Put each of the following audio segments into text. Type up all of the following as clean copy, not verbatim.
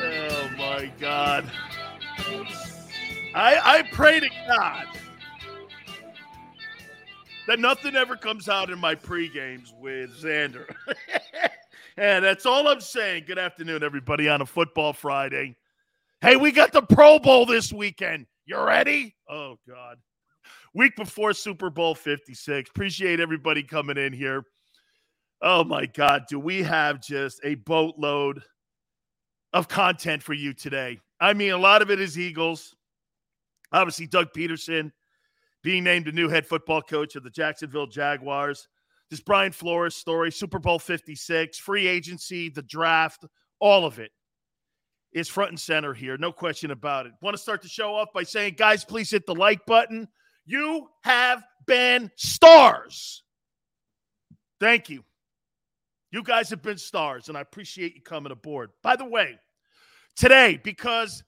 Oh my God. I pray to God that nothing ever comes out in my pre-games with Xander. And that's all I'm saying. Good afternoon, everybody, on a football Friday. Hey, we got the Pro Bowl this weekend. You ready? Oh, God. Week before Super Bowl 56. Appreciate everybody coming in here. Oh, my God. Do we have just a boatload of content for you today? I mean, a lot of it is Eagles. Obviously, Doug Peterson being named the new head football coach of the Jacksonville Jaguars. This Brian Flores story, Super Bowl 56, free agency, the draft, all of it is front and center here. No question about it. Want to start the show off by saying, guys, please hit the like button. You have been stars. Thank you. You guys have been stars, and I appreciate you coming aboard. By the way, today, because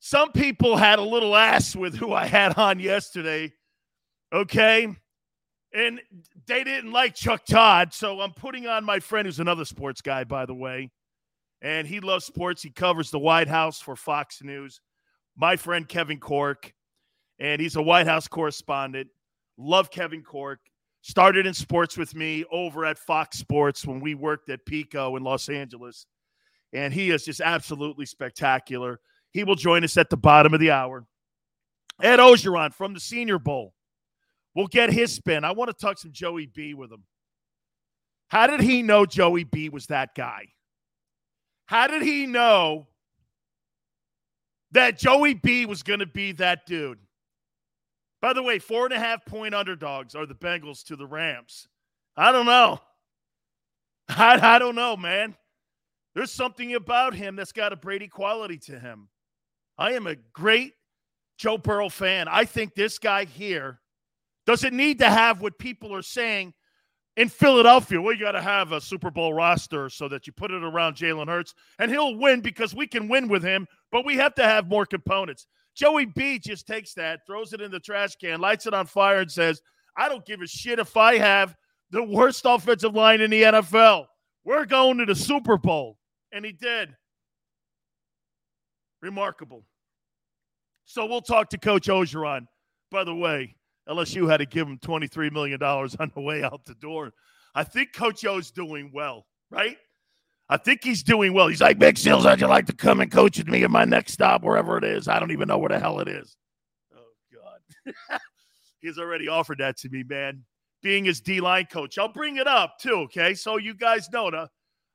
some people had a little ass with who I had on yesterday, okay? And they didn't like Chuck Todd, so I'm putting on my friend who's another sports guy, by the way, and he loves sports. He covers the White House for Fox News. My friend Kevin Corke, and he's a White House correspondent. Love Kevin Corke. Started in sports with me over at Fox Sports when we worked at Pico in Los Angeles. And he is just absolutely spectacular. He will join us at the bottom of the hour. Ed Orgeron from the Senior Bowl. We'll get his spin. I want to talk some Joey B with him. How did he know Joey B was that guy? How did he know that Joey B was going to be that dude? By the way, 4.5-point underdogs are the Bengals to the Rams. I don't know. I don't know, man. There's something about him that's got a Brady quality to him. I am a great Joe Burrow fan. I think this guy here doesn't need to have what people are saying in Philadelphia. Well, you got to have a Super Bowl roster so that you put it around Jalen Hurts, and he'll win because we can win with him, but we have to have more components. Joey B just takes that, throws it in the trash can, lights it on fire, and says, I don't give a shit if I have the worst offensive line in the NFL. We're going to the Super Bowl. And he did. Remarkable. So we'll talk to Coach Orgeron. By the way, LSU had to give him $23 million on the way out the door. I think Coach O's doing well, right? I think he's doing well. He's like, Big Seals, how'd you like to come and coach with me in my next stop, wherever it is? I don't even know where the hell it is. Oh, God. He's already offered that to me, man, being his D-line coach. I'll bring it up, too, okay? So you guys know, I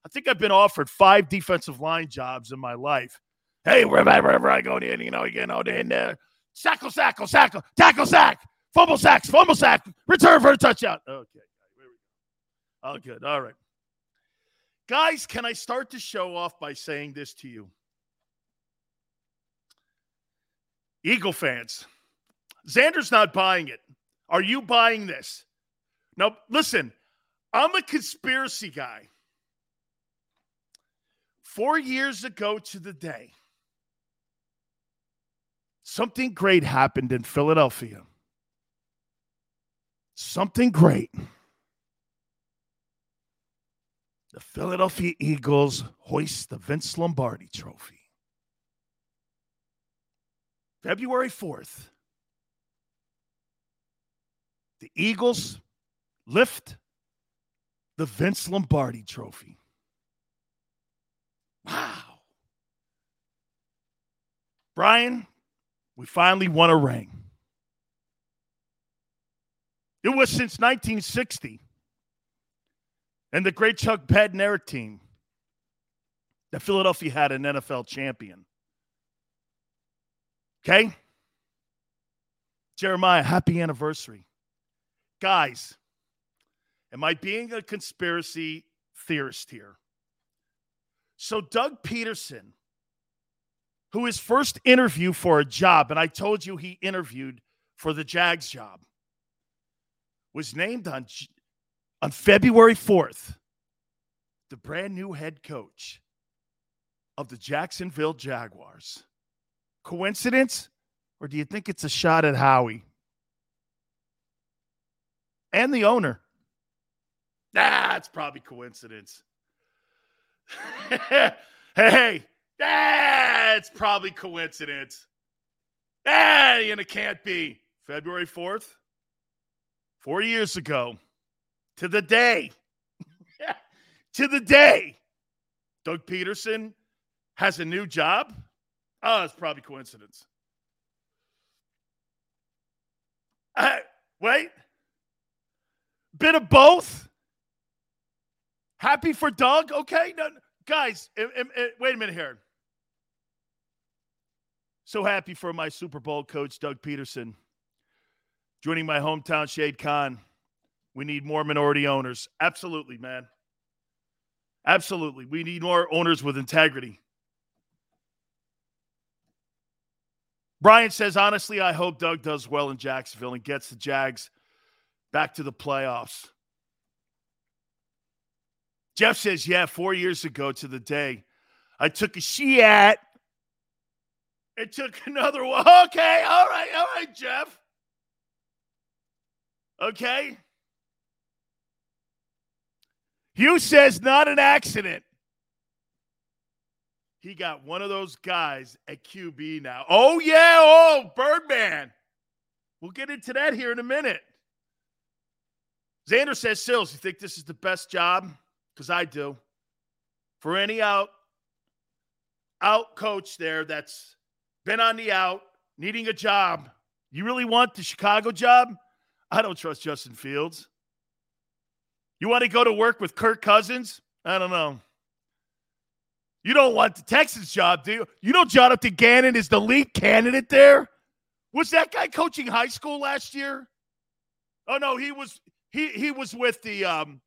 think I've been offered 5 defensive line jobs in my life. Hey, wherever I go, in there. Sackle, tackle, sack, fumble, sack, return for a touchdown. Okay, here we go. All good, all right. Guys, can I start the show off by saying this to you? Eagle fans, Xander's not buying it. Are you buying this? Now, listen, I'm a conspiracy guy. 4 years ago to the day, Something great happened in Philadelphia. Something great. The Philadelphia Eagles hoist the Vince Lombardi Trophy. February 4th, the Eagles lift the Vince Lombardi Trophy. Wow. Brian, we finally won a ring. It was since 1960 and the great Chuck Bednarik team that Philadelphia had an NFL champion. Okay? Jeremiah, happy anniversary. Guys, am I being a conspiracy theorist here? So Doug Peterson, who his first interview for a job, and I told you he interviewed for the Jags job, was named on February 4th the brand new head coach of the Jacksonville Jaguars. Coincidence, or do you think it's a shot at Howie? And the owner. It's probably coincidence. Hey, it's probably coincidence. And it can't be. February 4th, 4 years ago, to the day, Doug Peterson has a new job. It's probably coincidence. Wait. Bit of both. Happy for Doug? Okay. No, guys, wait a minute here. So happy for my Super Bowl coach, Doug Peterson. Joining my hometown, Shade Khan. We need more minority owners. Absolutely, man. Absolutely. We need more owners with integrity. Brian says, honestly, I hope Doug does well in Jacksonville and gets the Jags back to the playoffs. Jeff says, yeah, 4 years ago to the day, I took a shiat. It took another one. Okay, all right, Jeff. Okay. Hugh says, not an accident. He got one of those guys at QB now. Oh, yeah, Birdman. We'll get into that here in a minute. Xander says, Sills, you think this is the best job? Because I do. For any out coach there that's been on the out, needing a job, you really want the Chicago job? I don't trust Justin Fields. You want to go to work with Kirk Cousins? I don't know. You don't want the Texans job, do you? You know Jonathan Gannon is the lead candidate there? Was that guy coaching high school last year? Oh, no, he was with the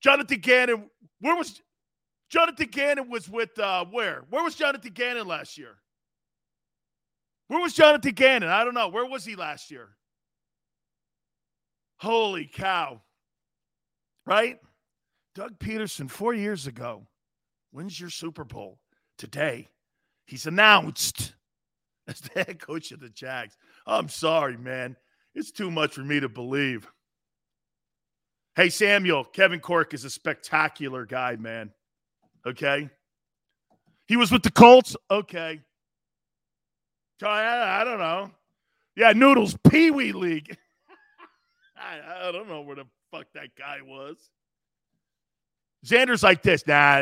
Jonathan Gannon. Where was Jonathan Gannon was with where? Where was Jonathan Gannon last year? Where was Jonathan Gannon? I don't know. Where was he last year? Holy cow. Right? Doug Peterson, 4 years ago, wins your Super Bowl. Today, he's announced as the head coach of the Jags. I'm sorry, man. It's too much for me to believe. Hey, Samuel, Kevin Corke is a spectacular guy, man. Okay? He was with the Colts? Okay. I don't know. Yeah, Noodles, Pee Wee League. I don't know where the fuck that guy was. Xander's like this. Nah,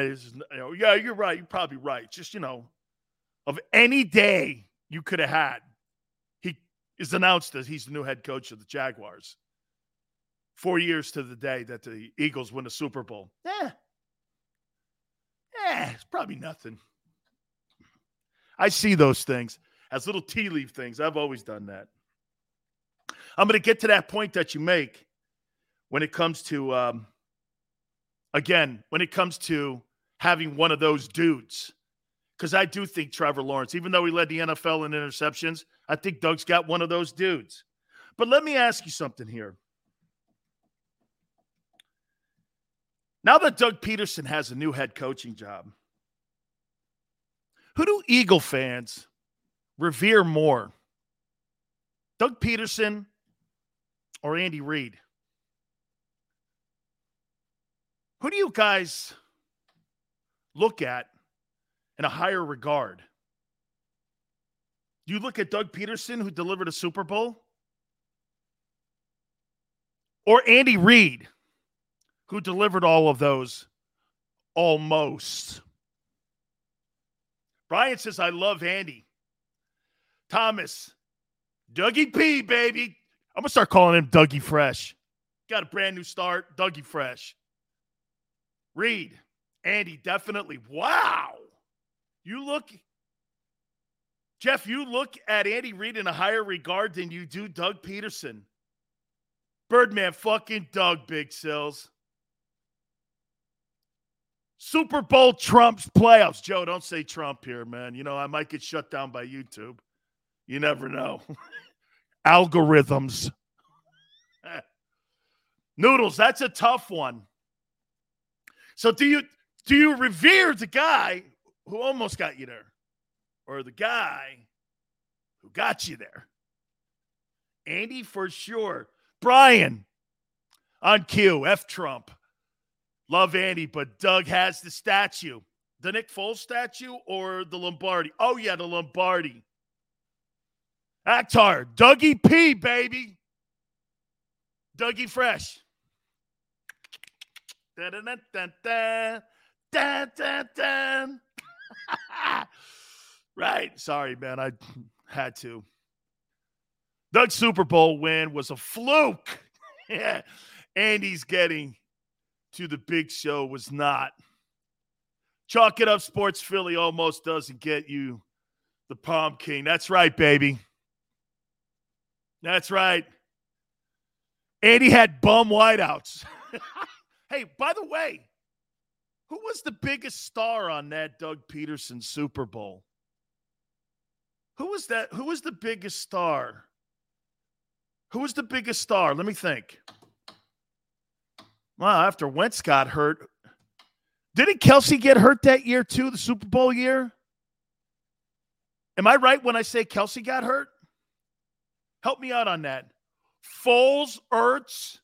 yeah, you're right. You're probably right. Just, of any day you could have had, he is announced that he's the new head coach of the Jaguars. 4 years to the day that the Eagles win the Super Bowl. Yeah, it's probably nothing. I see those things as little tea leaf things. I've always done that. I'm going to get to that point that you make when it comes to, when it comes to having one of those dudes. Because I do think Trevor Lawrence, even though he led the NFL in interceptions, I think Doug's got one of those dudes. But let me ask you something here. Now that Doug Peterson has a new head coaching job, who do Eagle fans revere more, Doug Peterson or Andy Reid? Who do you guys look at in a higher regard? Do you look at Doug Peterson, who delivered a Super Bowl, or Andy Reid, who delivered all of those almost? Brian says, I love Andy. Thomas, Dougie P, baby. I'm going to start calling him Dougie Fresh. Got a brand new start, Dougie Fresh. Reid, Andy, definitely. Wow. You look, Jeff, you look at Andy Reid in a higher regard than you do Doug Peterson. Birdman fucking Doug, Big Sills. Super Bowl trumps playoffs. Joe, don't say Trump here, man. You know, I might get shut down by YouTube. You never know. Algorithms. Noodles, that's a tough one. So do you revere the guy who almost got you there or the guy who got you there? Andy, for sure. Brian, on cue, F Trump. Love Andy, but Doug has the statue. The Nick Foles statue or the Lombardi? Oh, yeah, the Lombardi. Akhtar, Dougie P, baby. Dougie Fresh. Right. Sorry, man. I had to. Doug's Super Bowl win was a fluke. Yeah. Andy's getting to the big show was not. Chalk it up, Sports Philly almost doesn't get you the Palm King. That's right, baby. That's right. Andy had bum wideouts. Hey, by the way, who was the biggest star on that Doug Peterson Super Bowl? Who was that? Who was the biggest star? Who was the biggest star? Let me think. Wow, after Wentz got hurt. Didn't Kelsey get hurt that year too, the Super Bowl year? Am I right when I say Kelsey got hurt? Help me out on that. Foles, Ertz.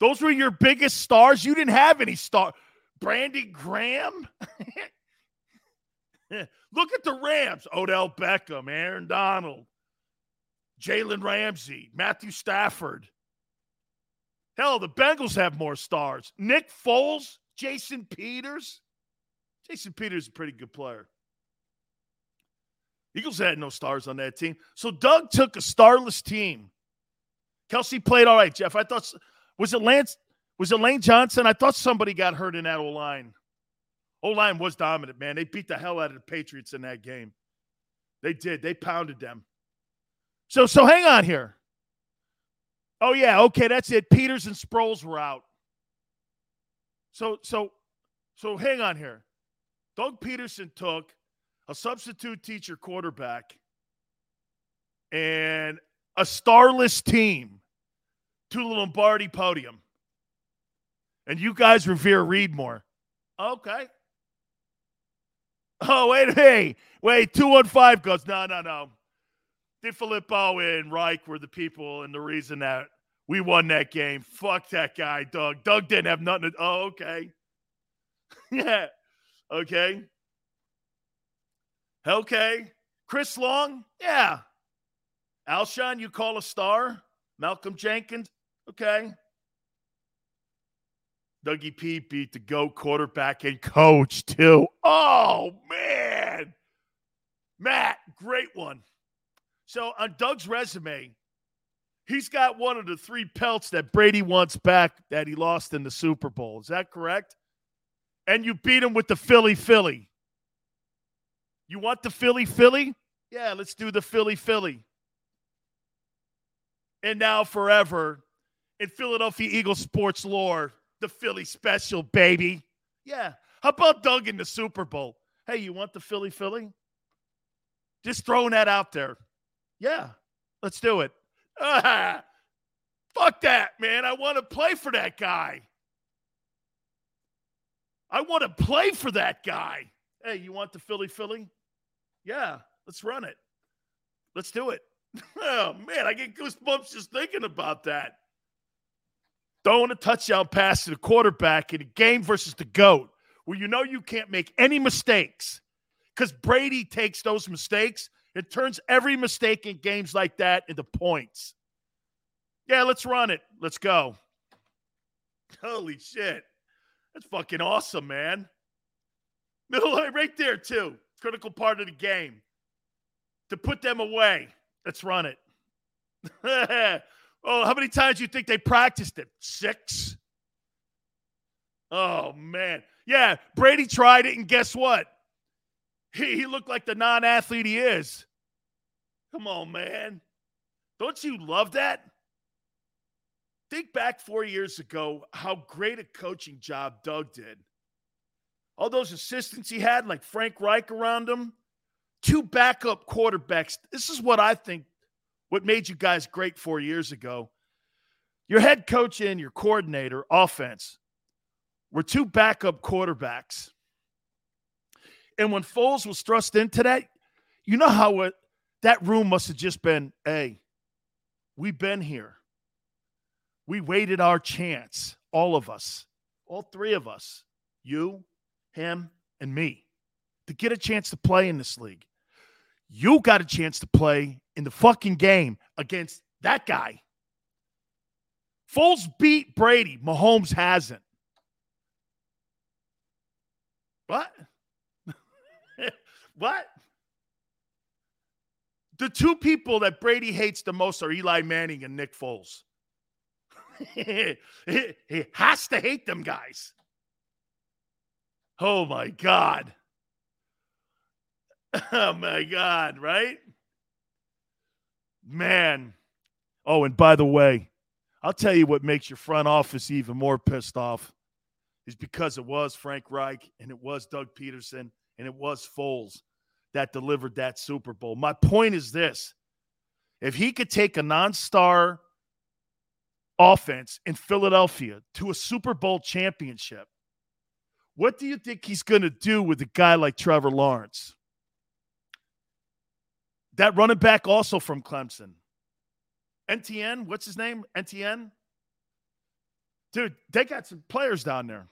Those were your biggest stars. You didn't have any star. Brandon Graham. Look at the Rams. Odell Beckham, Aaron Donald, Jalen Ramsey, Matthew Stafford. Hell, the Bengals have more stars. Nick Foles, Jason Peters. Jason Peters is a pretty good player. Eagles had no stars on that team. So Doug took a starless team. Kelsey played all right, Jeff. I thought, was it Lane Johnson? I thought somebody got hurt in that O-line. O-line was dominant, man. They beat the hell out of the Patriots in that game. They did. They pounded them. So hang on here. Oh, yeah, okay, that's it. Peters and Sproles were out. So hang on here. Doug Peterson took a substitute teacher quarterback and a starless team to the Lombardi podium. And you guys revere Reid more. Okay. Oh, wait, 215 goes, no. DiFilippo and Reich were the people and the reason that we won that game. Fuck that guy, Doug. Doug didn't have nothing to... Oh, okay. Yeah. Okay. Okay. Chris Long? Yeah. Alshon, you call a star? Malcolm Jenkins? Okay. Dougie P beat the GOAT quarterback and coach, too. Oh, man. Matt, great one. So on Doug's resume, he's got one of the three pelts that Brady wants back that he lost in the Super Bowl. Is that correct? And you beat him with the Philly. You want the Philly? Yeah, let's do the Philly. And now forever, in Philadelphia Eagles sports lore, the Philly special, baby. Yeah. How about Doug in the Super Bowl? Hey, you want the Philly? Just throwing that out there. Yeah, let's do it. Fuck that, man. I want to play for that guy. Hey, you want the Philly? Yeah, Let's run it. Let's do it. Oh, man, I get goosebumps just thinking about that. Throwing a touchdown pass to the quarterback in a game versus the GOAT where you know you can't make any mistakes because Brady takes those mistakes and turns every mistake in games like that into points. Yeah, let's run it. Let's go. Holy shit. That's fucking awesome, man. Middle line right there, too. Critical part of the game. To put them away. Let's run it. Oh, how many times do you think they practiced it? 6? Oh, man. Yeah, Brady tried it, and guess what? He looked like the non-athlete he is. Come on, man. Don't you love that? Think back 4 years ago how great a coaching job Doug did. All those assistants he had, like Frank Reich around him, 2 backup quarterbacks. This is what I think what made you guys great 4 years ago. Your head coach and your coordinator, offense, were 2 backup quarterbacks. And when Foles was thrust into that, you know how that room must have just been, hey, we've been here. We waited our chance, all of us, all 3 of us, you, him, and me, to get a chance to play in this league. You got a chance to play in the fucking game against that guy. Foles beat Brady. Mahomes hasn't. What? What? The 2 people that Brady hates the most are Eli Manning and Nick Foles. He has to hate them guys. Oh, my God. Oh, my God, right? Man. Oh, and by the way, I'll tell you what makes your front office even more pissed off is because it was Frank Reich and it was Doug Peterson and it was Foles that delivered that Super Bowl. My point is this. If he could take a non-star offense in Philadelphia to a Super Bowl championship, what do you think he's going to do with a guy like Trevor Lawrence? That running back also from Clemson. NTN, what's his name? NTN? Dude, they got some players down there.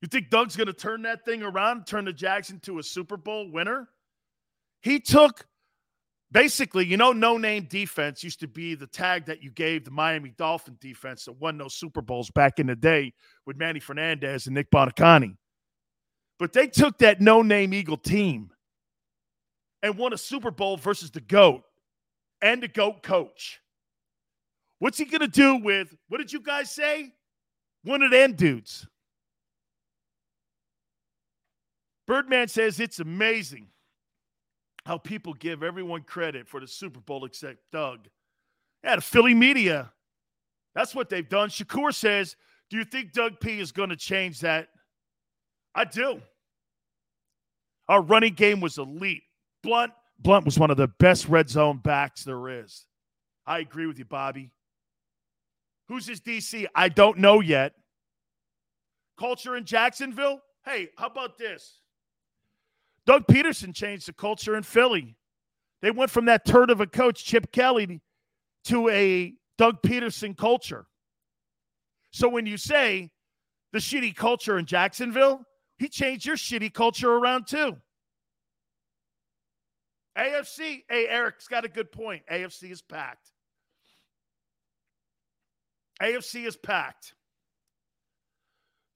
You think Doug's going to turn that thing around, turn the Jags into a Super Bowl winner? He took, basically, you know, no-name defense used to be the tag that you gave the Miami Dolphin defense that won those Super Bowls back in the day with Manny Fernandez and Nick Bonacani. But they took that no-name Eagle team and won a Super Bowl versus the GOAT and the GOAT coach. What's he going to do with, what did you guys say? One of them dudes. Birdman says it's amazing how people give everyone credit for the Super Bowl except Doug. Yeah, the Philly media. That's what they've done. Shakur says, do you think Doug P is going to change that? I do. Our running game was elite. Blunt was one of the best red zone backs there is. I agree with you, Bobby. Who's his DC? I don't know yet. Culture in Jacksonville? Hey, how about this? Doug Peterson changed the culture in Philly. They went from that turd of a coach, Chip Kelly, to a Doug Peterson culture. So when you say the shitty culture in Jacksonville, he changed your shitty culture around too. AFC, hey, Eric's got a good point. AFC is packed. AFC is packed.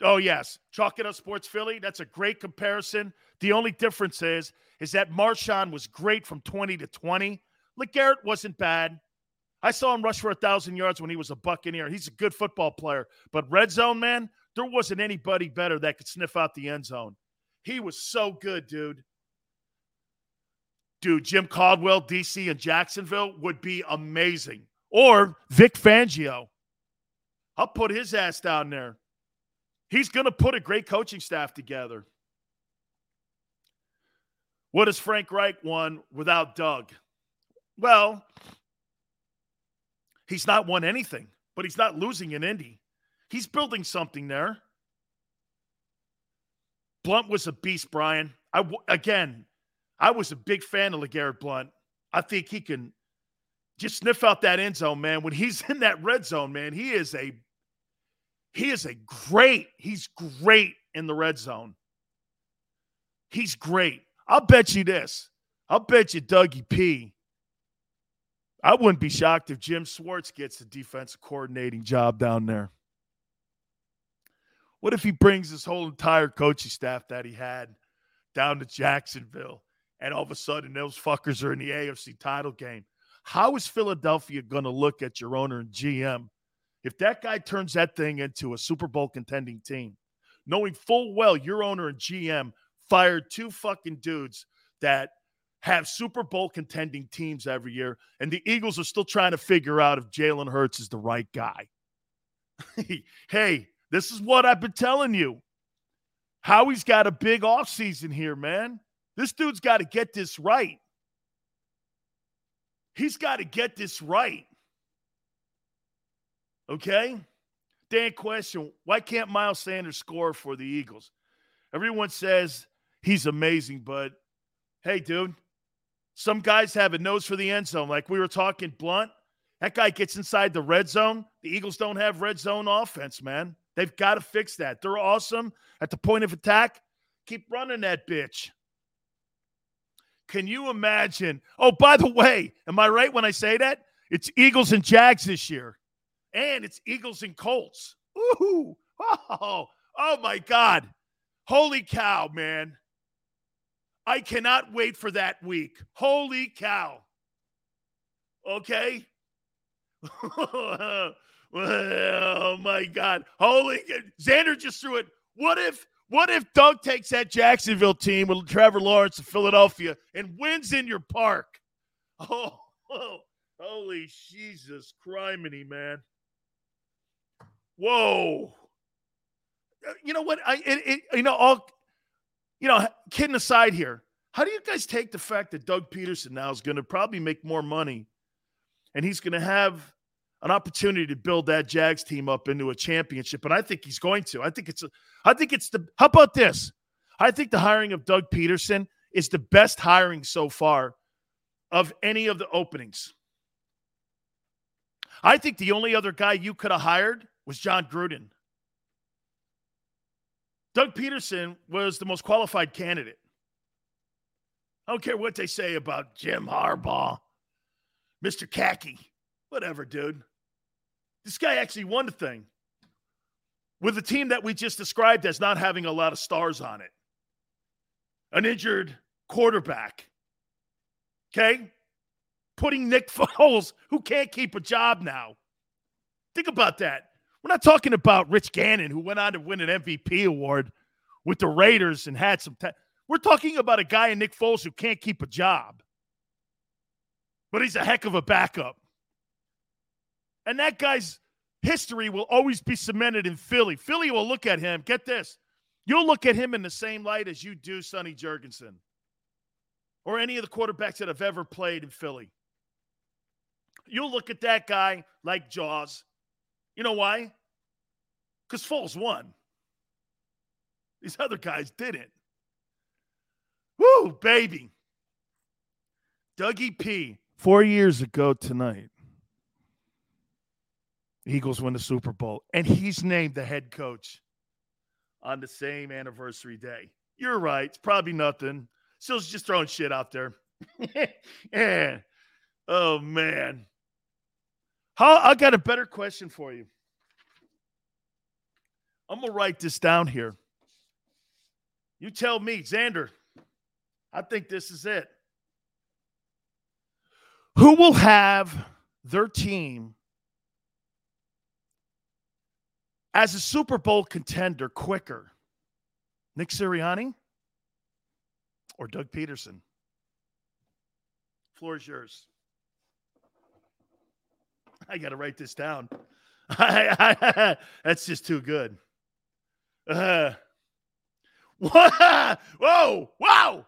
Oh, yes. Chalk It Up Sports Philly, that's a great comparison. The only difference is that Marshawn was great from 20 to 20. LeGarrette wasn't bad. I saw him rush for 1,000 yards when he was a Buccaneer. He's a good football player. But red zone, man, there wasn't anybody better that could sniff out the end zone. He was so good, dude. Dude, Jim Caldwell, D.C., and Jacksonville would be amazing. Or Vic Fangio. I'll put his ass down there. He's going to put a great coaching staff together. What has Frank Reich won without Doug? Well, he's not won anything, but he's not losing in Indy. He's building something there. Blunt was a beast, Brian. Again, I was a big fan of LeGarrette Blunt. I think he can just sniff out that end zone, man. When he's in that red zone, man, he's great in the red zone. He's great. I'll bet you this. I'll bet you Dougie P. I wouldn't be shocked if Jim Schwartz gets the defensive coordinating job down there. What if he brings his whole entire coaching staff that he had down to Jacksonville, and all of a sudden those fuckers are in the AFC title game? How is Philadelphia going to look at your owner and GM if that guy turns that thing into a Super Bowl contending team, knowing full well your owner and GM fired two fucking dudes that have Super Bowl contending teams every year, and the Eagles are still trying to figure out if Jalen Hurts is the right guy? Hey, this is what I've been telling you. Howie's got a big offseason here, man. This dude's got to get this right. He's got to get this right. Okay? Dan, question, why can't Miles Sanders score for the Eagles? Everyone says he's amazing, but hey, dude, some guys have a nose for the end zone. Like we were talking Blunt, that guy gets inside the red zone. The Eagles don't have red zone offense, man. They've got to fix that. They're awesome at the point of attack. Keep running that bitch. Can you imagine? Oh, by the way, am I right when I say that? It's Eagles and Jags this year. And it's Eagles and Colts. Woohoo. Oh, my God. Holy cow, man. I cannot wait for that week. Holy cow. Okay? Oh, my God. Holy – Xander just threw it. What if Doug takes that Jacksonville team with Trevor Lawrence to Philadelphia and wins in your park? Oh, holy Jesus criminy, man. Whoa. You know what? Kidding aside here, how do you guys take the fact that Doug Peterson now is going to probably make more money and he's going to have – an opportunity to build that Jags team up into a championship, and I think he's going to. How about this? I think the hiring of Doug Peterson is the best hiring so far of any of the openings. I think the only other guy you could have hired was John Gruden. Doug Peterson was the most qualified candidate. I don't care what they say about Jim Harbaugh, Mr. Khaki. Whatever, dude. This guy actually won the thing with a team that we just described as not having a lot of stars on it. An injured quarterback. Okay? Putting Nick Foles, who can't keep a job now. Think about that. We're not talking about Rich Gannon, who went on to win an MVP award with the Raiders and had some time. We're talking about a guy in Nick Foles who can't keep a job. But he's a heck of a backup. And that guy's history will always be cemented in Philly. Philly will look at him. Get this. You'll look at him in the same light as you do Sonny Jurgensen or any of the quarterbacks that have ever played in Philly. You'll look at that guy like Jaws. You know why? Because Foles won. These other guys didn't. Woo, baby. Dougie P, 4 years ago tonight. Eagles win the Super Bowl, and he's named the head coach on the same anniversary day. You're right. It's probably nothing. Still just throwing shit out there. Yeah. Oh, man. I got a better question for you. I'm going to write this down here. You tell me, Xander, I think this is it. Who will have their team as a Super Bowl contender quicker, Nick Sirianni or Doug Peterson? Floor is yours. I got to write this down. That's just too good. Whoa, wow.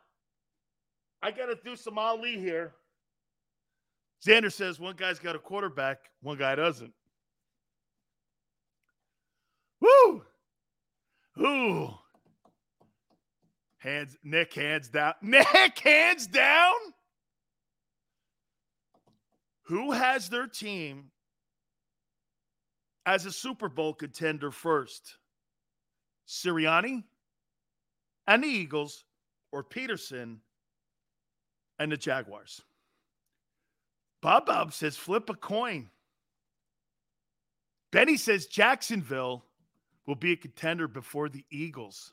I got to do some Ali here. Xander says one guy's got a quarterback, one guy doesn't. Woo! Ooh. Nick, hands down. Who has their team as a Super Bowl contender first? Sirianni and the Eagles, or Peterson and the Jaguars? Bob says flip a coin. Benny says Jacksonville will be a contender before the Eagles.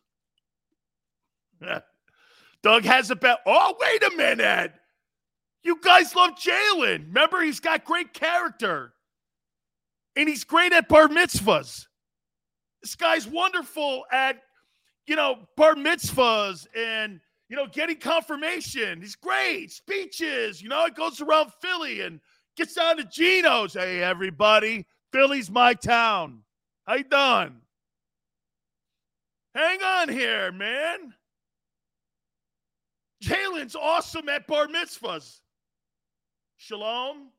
Doug has a bet. Oh, wait a minute. You guys love Jalen. Remember, he's got great character. And he's great at bar mitzvahs. This guy's wonderful at, bar mitzvahs and, getting confirmation. He's great. Speeches. It goes around Philly and gets down to Geno's. Hey, everybody, Philly's my town. How you doing? Hang on here, man. Jalen's awesome at bar mitzvahs. Shalom.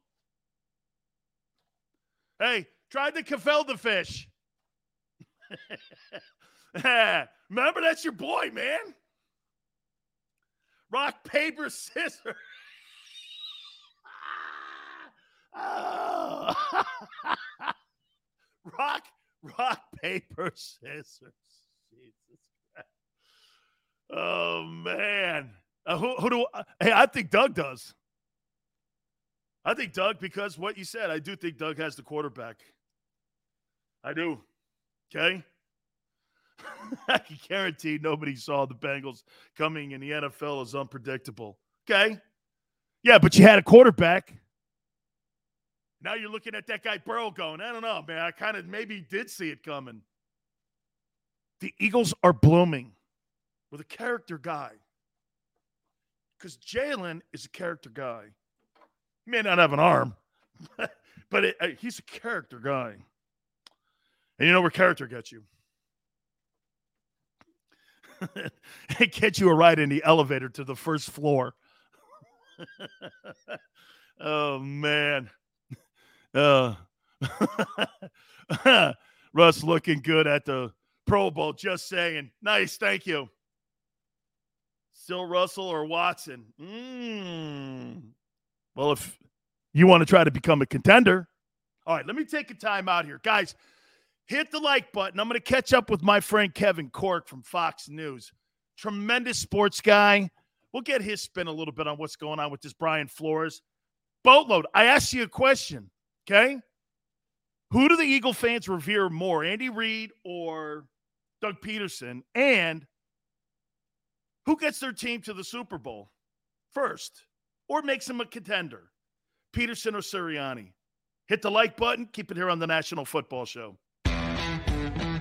Hey, tried the Kafelda fish. Remember, that's your boy, man. Rock, paper, scissors. Oh. Rock, paper, scissors. Jesus Christ. Oh, man. I think Doug does. I think Doug, because what you said, I do think Doug has the quarterback. I do. Okay? I can guarantee nobody saw the Bengals coming, and the NFL is unpredictable. Okay? Yeah, but you had a quarterback. Now you're looking at that guy Burrow going, I don't know, man. I kind of maybe did see it coming. The Eagles are blooming with a character guy. Because Jalen is a character guy. He may not have an arm, but he's a character guy. And you know where character gets you. It gets you a ride in the elevator to the first floor. Oh, man. Russ looking good at the Pro Bowl, just saying. Nice, thank you. Still Russell or Watson? Well, if you want to try to become a contender. All right, let me take a time out here. Guys, hit the like button. I'm going to catch up with my friend Kevin Corke from Fox News. Tremendous sports guy. We'll get his spin a little bit on what's going on with this Brian Flores. Boatload, I asked you a question, okay? Who do the Eagle fans revere more, Andy Reid or Doug Peterson? And who gets their team to the Super Bowl first or makes them a contender, Peterson or Sirianni? Hit the like button. Keep it here on the National Football Show.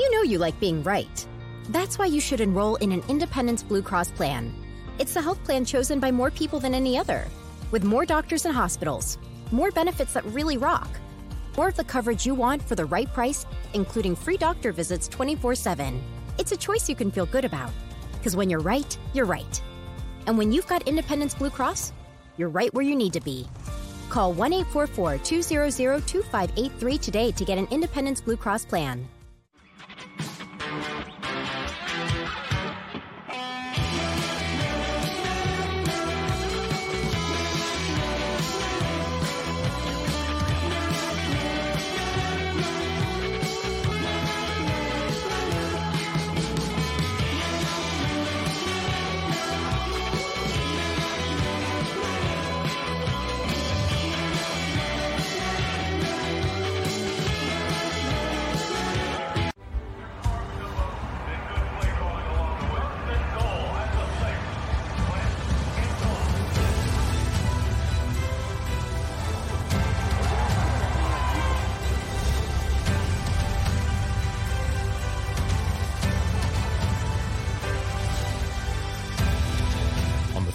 You know you like being right. That's why you should enroll in an Independence Blue Cross plan. It's the health plan chosen by more people than any other. With more doctors and hospitals, more benefits that really rock, more of the coverage you want for the right price, including free doctor visits 24/7. It's a choice you can feel good about. Because when you're right, you're right. And when you've got Independence Blue Cross, you're right where you need to be. Call 1-844-200-2583 today to get an Independence Blue Cross plan.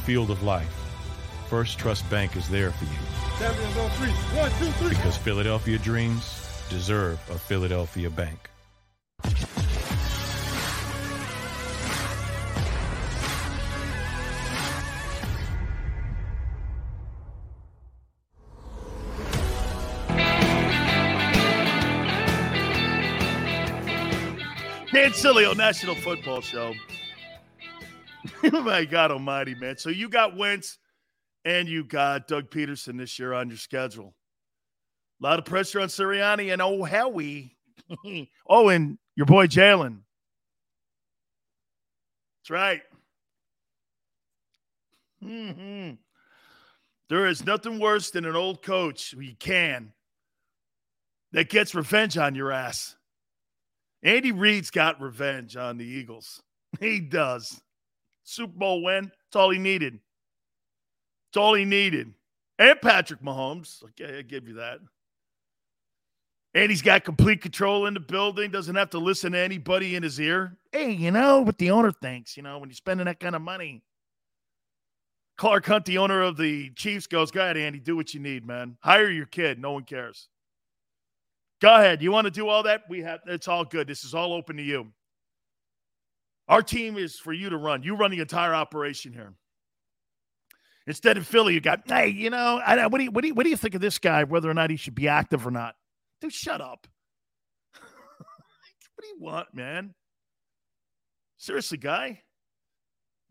field of life, First Trust Bank is there for you. 7 on 3. 1, 2, 3. Because Philadelphia dreams deserve a Philadelphia bank. Silly on National Football Show. Oh, my God almighty, man. So you got Wentz and you got Doug Peterson this year on your schedule. A lot of pressure on Sirianni and old Howie. Oh, and your boy Jalen. That's right. Mm-hmm. There is nothing worse than an old coach that gets revenge on your ass. Andy Reid's got revenge on the Eagles. He does. Super Bowl win. It's all he needed. It's all he needed. And Patrick Mahomes. Okay, I give you that. And he's got complete control in the building. Doesn't have to listen to anybody in his ear. Hey, you know what the owner thinks, you know, when you're spending that kind of money. Clark Hunt, the owner of the Chiefs, goes, go ahead, Andy, do what you need, man. Hire your kid. No one cares. Go ahead. You want to do all that? It's all good. This is all open to you. Our team is for you to run. You run the entire operation here. Instead of Philly, you got, hey, you know, what do you think of this guy, whether or not he should be active or not? Dude, shut up. What do you want, man? Seriously, guy?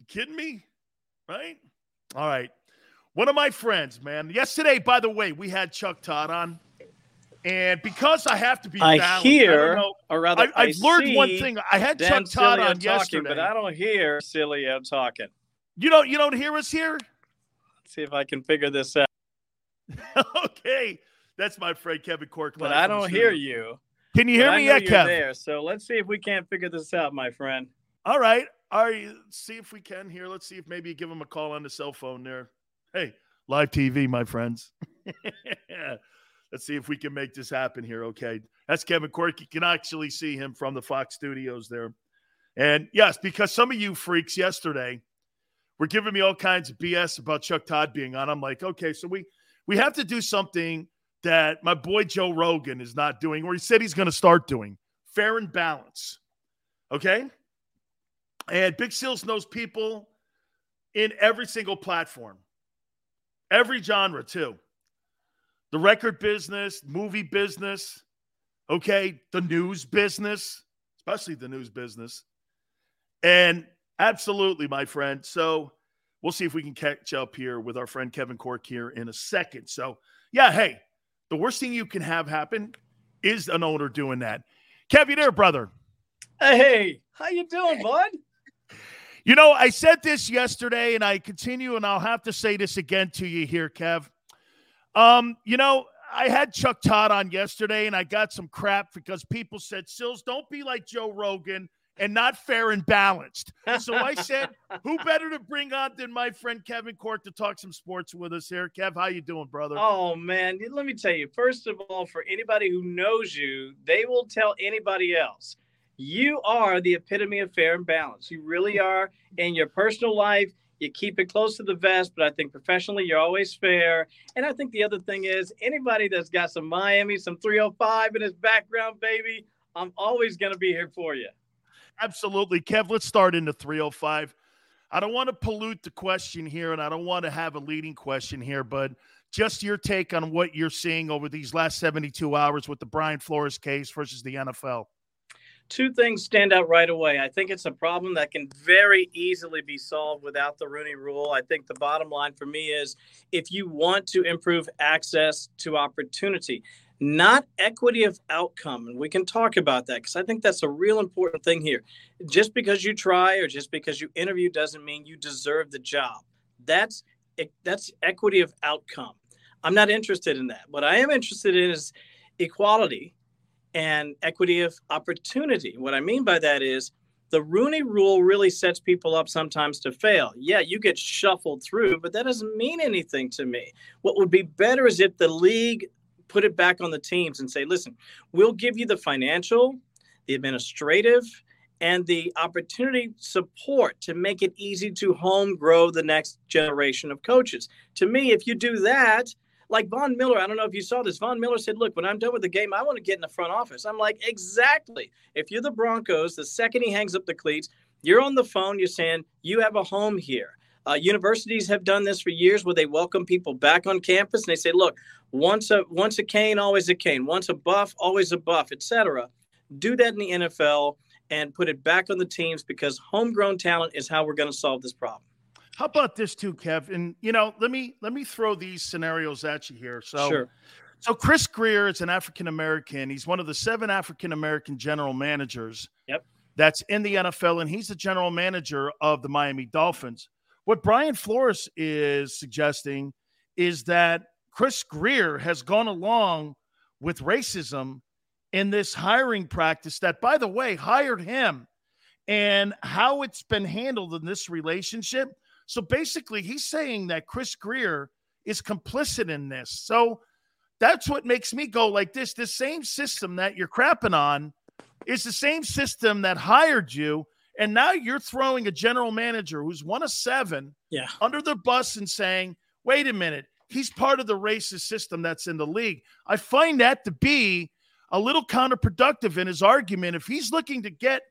You kidding me? Right? All right. One of my friends, man. Yesterday, by the way, we had Chuck Todd on. And because I have to be balanced, I've learned one thing. I had Chuck Todd on yesterday. But I don't hear Cilio talking. You don't hear us here? Let's see if I can figure this out. Okay. That's my friend Kevin Corke. But I don't hear you. Can you hear me yet, Kevin? There, so let's see if we can't figure this out, my friend. All right. All right. See if we can here. Let's see if maybe you give him a call on the cell phone there. Hey, live TV, my friends. Let's see if we can make this happen here, okay? That's Kevin Corke. You can actually see him from the Fox studios there. And, yes, because some of you freaks yesterday were giving me all kinds of BS about Chuck Todd being on. I'm like, okay, so we have to do something that my boy Joe Rogan is not doing, or he said he's going to start doing, fair and balance, okay? And Big Seals knows people in every single platform, every genre too. The record business, movie business, okay, the news business, especially the news business. And absolutely, my friend. So we'll see if we can catch up here with our friend Kevin Corke here in a second. So, yeah, hey, the worst thing you can have happen is an owner doing that. Kev, you there, brother? Hey, how you doing, bud? You know, I said this yesterday, and I continue, and I'll have to say this again to you here, Kev. You know, I had Chuck Todd on yesterday, and I got some crap because people said, Sills, don't be like Joe Rogan and not fair and balanced. So I said, who better to bring on than my friend Kevin Corke to talk some sports with us here. Kev, how you doing, brother? Oh, man, let me tell you, first of all, for anybody who knows you, they will tell anybody else. You are the epitome of fair and balance. You really are. In your personal life, you keep it close to the vest, but I think professionally you're always fair. And I think the other thing is anybody that's got some Miami, some 305 in his background, baby, I'm always going to be here for you. Absolutely. Kev, let's start into 305. I don't want to pollute the question here, and I don't want to have a leading question here, but just your take on what you're seeing over these last 72 hours with the Brian Flores case versus the NFL. Two things stand out right away. I think it's a problem that can very easily be solved without the Rooney Rule. I think the bottom line for me is if you want to improve access to opportunity, not equity of outcome, and we can talk about that because I think that's a real important thing here. Just because you try or just because you interview doesn't mean you deserve the job. That's equity of outcome. I'm not interested in that. What I am interested in is equality and equity of opportunity. What I mean by that is the Rooney Rule really sets people up sometimes to fail. Yeah, you get shuffled through, but that doesn't mean anything to me. What would be better is if the league put it back on the teams and say, listen, we'll give you the financial, the administrative, and the opportunity support to make it easy to home grow the next generation of coaches. To me, if you do that, like Von Miller, I don't know if you saw this, Von Miller said, look, when I'm done with the game, I want to get in the front office. I'm like, exactly. If you're the Broncos, the second he hangs up the cleats, you're on the phone, you're saying you have a home here. Universities have done this for years where they welcome people back on campus and they say, look, once a cane, always a cane. Once a buff, always a buff, et cetera. Do that in the NFL and put it back on the teams, because homegrown talent is how we're going to solve this problem. How about this too, Kev? And, you know, let me throw these scenarios at you here. So, sure. So Chris Greer is an African-American. He's one of the 7 African-American general managers that's in the NFL, and he's the general manager of the Miami Dolphins. What Brian Flores is suggesting is that Chris Greer has gone along with racism in this hiring practice that, by the way, hired him, and how it's been handled in this relationship. So basically, he's saying that Chris Greer is complicit in this. So that's what makes me go like this. This same system that you're crapping on is the same system that hired you, and now you're throwing a general manager who's 1 of 7 under the bus and saying, wait a minute, he's part of the racist system that's in the league. I find that to be a little counterproductive in his argument. If he's looking to get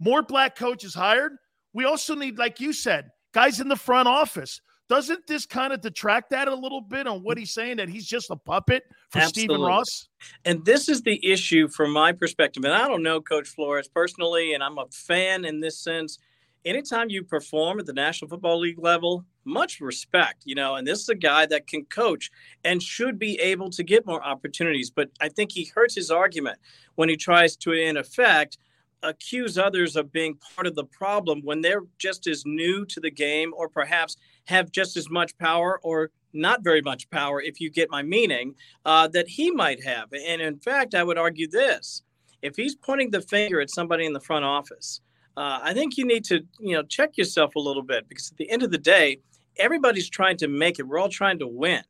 more black coaches hired, we also need, like you said, guys in the front office. Doesn't this kind of detract that a little bit on what he's saying, that he's just a puppet for Stephen Ross? And this is the issue from my perspective. And I don't know Coach Flores personally, and I'm a fan in this sense. Anytime you perform at the National Football League level, much respect, you know, and this is a guy that can coach and should be able to get more opportunities. But I think he hurts his argument when he tries to, in effect, accuse others of being part of the problem when they're just as new to the game, or perhaps have just as much power or not very much power, if you get my meaning, that he might have. And in fact, I would argue this. If he's pointing the finger at somebody in the front office, I think you need to, you know, check yourself a little bit, because at the end of the day, everybody's trying to make it. We're all trying to win.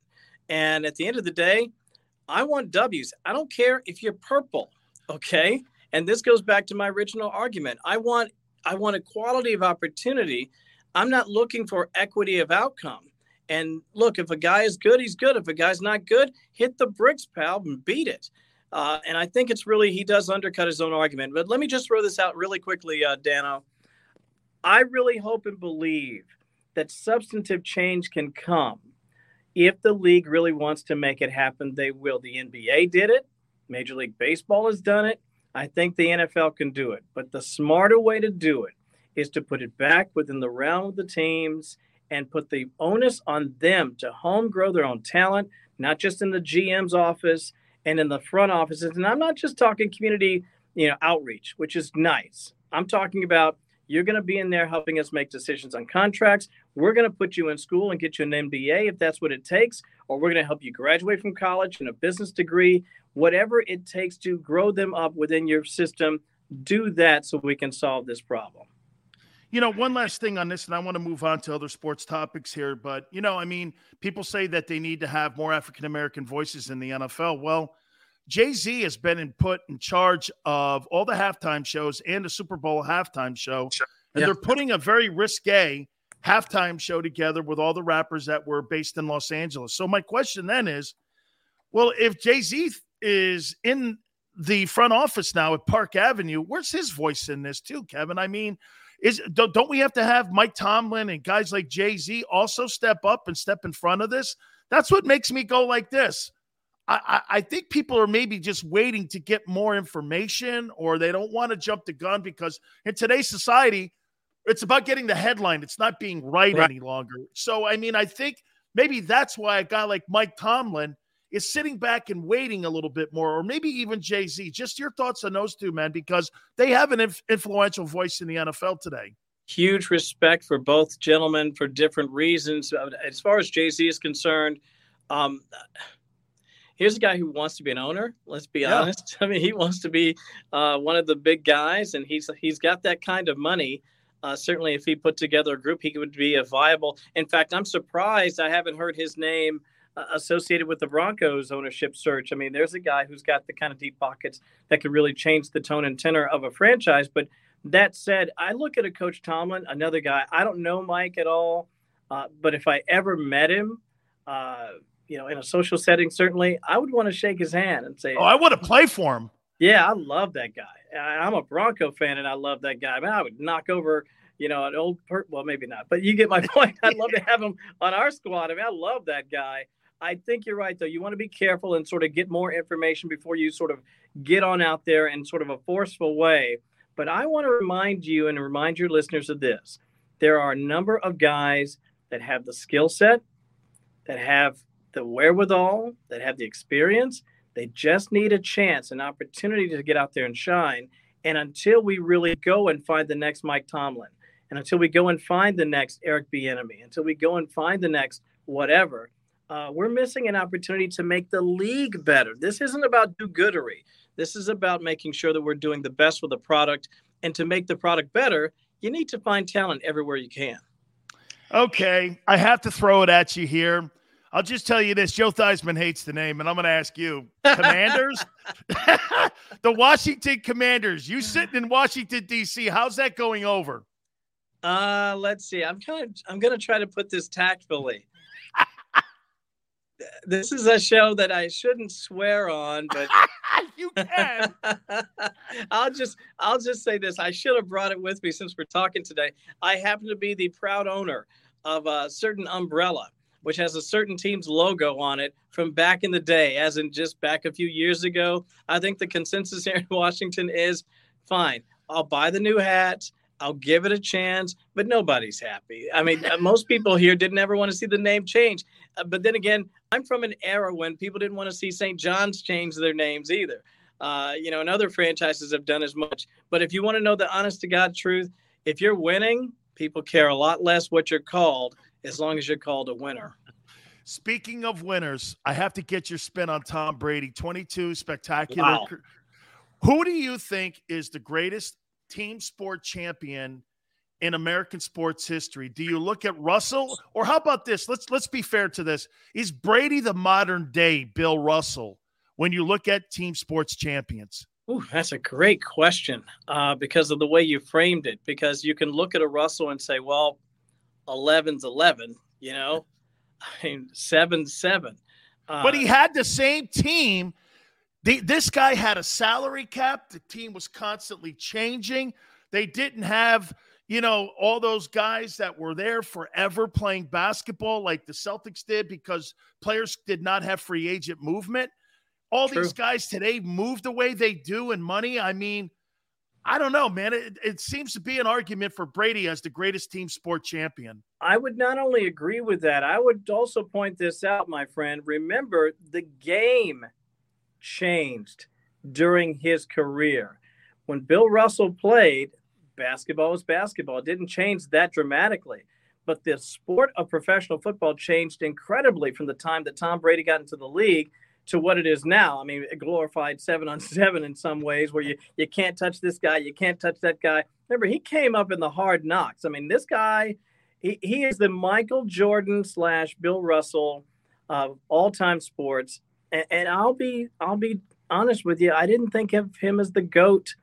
And at the end of the day, I want W's. I don't care if you're purple, okay? And this goes back to my original argument. I want equality of opportunity. I'm not looking for equity of outcome. And look, if a guy is good, he's good. If a guy's not good, hit the bricks, pal, and beat it. And I think it's really, he does undercut his own argument. But let me just throw this out really quickly, Dano. I really hope and believe that substantive change can come. If the league really wants to make it happen, they will. The NBA did it. Major League Baseball has done it. I think the NFL can do it, but the smarter way to do it is to put it back within the realm of the teams and put the onus on them to home grow their own talent, not just in the GM's office and in the front offices. And I'm not just talking community, you know, outreach, which is nice. I'm talking about, you're going to be in there helping us make decisions on contracts. We're going to put you in school and get you an MBA if that's what it takes, or we're going to help you graduate from college and a business degree. Whatever it takes to grow them up within your system, do that so we can solve this problem. You know, one last thing on this, and I want to move on to other sports topics here. But, you know, I mean, people say that they need to have more African-American voices in the NFL. Well, Jay-Z has been put in charge of all the halftime shows and the Super Bowl halftime show. Sure. And they're putting a very risque halftime show together with all the rappers that were based in Los Angeles. So my question then is, well, if Jay-Z is in the front office now at Park Avenue, where's his voice in this too, Kevin? I mean, don't we have to have Mike Tomlin and guys like Jay-Z also step up and step in front of this? That's what makes me go like this. I think people are maybe just waiting to get more information, or they don't want to jump the gun, because in today's society, it's about getting the headline. It's not being right any longer. So, I mean, I think maybe that's why a guy like Mike Tomlin is sitting back and waiting a little bit more, or maybe even Jay-Z. Just your thoughts on those two men, because they have an influential voice in the NFL today. Huge respect for both gentlemen for different reasons. As far as Jay-Z is concerned, here's a guy who wants to be an owner. Let's be honest. I mean, he wants to be one of the big guys, and he's got that kind of money. Certainly, if he put together a group, he would be a viable. In fact, I'm surprised I haven't heard his name associated with the Broncos ownership search. I mean, there's a guy who's got the kind of deep pockets that could really change the tone and tenor of a franchise. But That said, I look at a Coach Tomlin, another guy. I don't know Mike at all, but if I ever met him, in a social setting, certainly, I would want to shake his hand and say, "Oh, I want to play for him." Yeah, I love that guy. I'm a Bronco fan, and I love that guy. Man, I would knock over, an old well, maybe not, but you get my point. I'd love to have him on our squad. I mean, I love that guy. I think you're right, though. You want to be careful and sort of get more information before you sort of get on out there in sort of a forceful way. But I want to remind you and remind your listeners of this. There are a number of guys that have the skill set, that have the wherewithal, that have the experience. They just need a chance, an opportunity to get out there and shine. And until we really go and find the next Mike Tomlin, and until we go and find the next Eric Bieniemy, until we go and find the next whatever, we're missing an opportunity to make the league better. This isn't about do-goodery. This is about making sure that we're doing the best with the product. And to make the product better, you need to find talent everywhere you can. Okay, I have to throw it at you here. I'll just tell you this. Joe Theismann hates the name, and I'm going to ask you, Commanders? The Washington Commanders. You sitting in Washington, D.C. How's that going over? Let's see. I'm going to try to put this tactfully. This is a show that I shouldn't swear on, but you can. I'll just say this. I should have brought it with me since we're talking today. I happen to be the proud owner of a certain umbrella, which has a certain team's logo on it from back in the day, as in just back a few years ago. I think the consensus here in Washington is fine. I'll buy the new hat. I'll give it a chance, but nobody's happy. I mean, most people here didn't ever want to see the name change. But then again, I'm from an era when people didn't want to see St. John's change their names either. And other franchises have done as much. But if you want to know the honest-to-God truth, if you're winning, people care a lot less what you're called, as long as you're called a winner. Speaking of winners, I have to get your spin on Tom Brady. 22, spectacular. Wow. Who do you think is the greatest team sport champion in American sports history? Do you look at Russell, or how about this? Let's be fair to this. Is Brady the modern day Bill Russell when you look at team sports champions? Ooh, that's a great question because of the way you framed it, because you can look at a Russell and say, well, 11's 11, I mean, 7-7. But he had the same team. This guy had a salary cap. The team was constantly changing. They didn't have, all those guys that were there forever playing basketball like the Celtics did because players did not have free agent movement. All True. These guys today move the way they do in money. I mean, I don't know, man. It seems to be an argument for Brady as the greatest team sport champion. I would not only agree with that, I would also point this out, my friend. Remember, the game changed during his career. When Bill Russell played, basketball was basketball. It didn't change that dramatically. But the sport of professional football changed incredibly from the time that Tom Brady got into the league to what it is now. I mean, it glorified 7-on-7 in some ways where you can't touch this guy, you can't touch that guy. Remember, he came up in the Hard Knocks. I mean, this guy, he is the Michael Jordan / Bill Russell of all-time sports. And I'll be honest with you. I didn't think of him as the GOAT,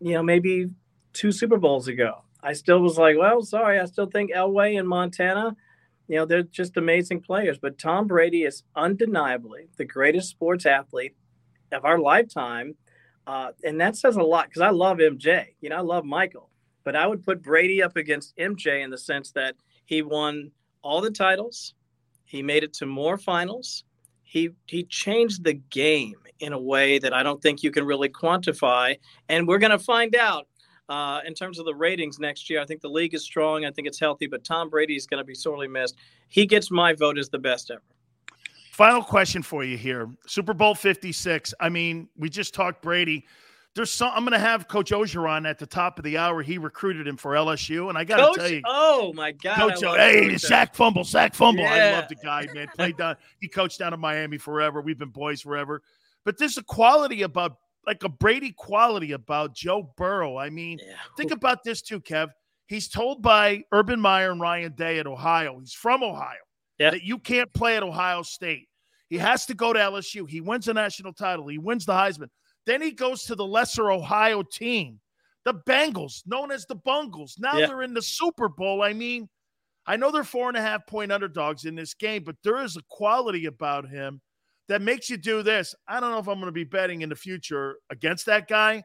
maybe 2 Super Bowls ago. I still was like, well, sorry. I still think Elway and Montana, they're just amazing players. But Tom Brady is undeniably the greatest sports athlete of our lifetime. And that says a lot because I love MJ. I love Michael. But I would put Brady up against MJ in the sense that he won all the titles. He made it to more finals. He changed the game in a way that I don't think you can really quantify. And we're going to find out in terms of the ratings next year. I think the league is strong. I think it's healthy. But Tom Brady is going to be sorely missed. He gets my vote as the best ever. Final question for you here. Super Bowl 56. I mean, we just talked Brady. I'm going to have Coach Orgeron at the top of the hour. He recruited him for LSU. And I got to tell you. Oh, my God. Coach, sack fumble. Yeah. I love the guy, man. He coached down in Miami forever. We've been boys forever. But there's a quality about, like a Brady quality about Joe Burrow. I mean, Think about this too, Kev. He's told by Urban Meyer and Ryan Day at Ohio. He's from Ohio. Yeah. That you can't play at Ohio State. He has to go to LSU. He wins a national title. He wins the Heisman. Then he goes to the lesser Ohio team. The Bengals, known as the Bungles. Now they're in the Super Bowl. I mean, I know they're 4.5-point underdogs in this game, but there is a quality about him that makes you do this. I don't know if I'm going to be betting in the future against that guy.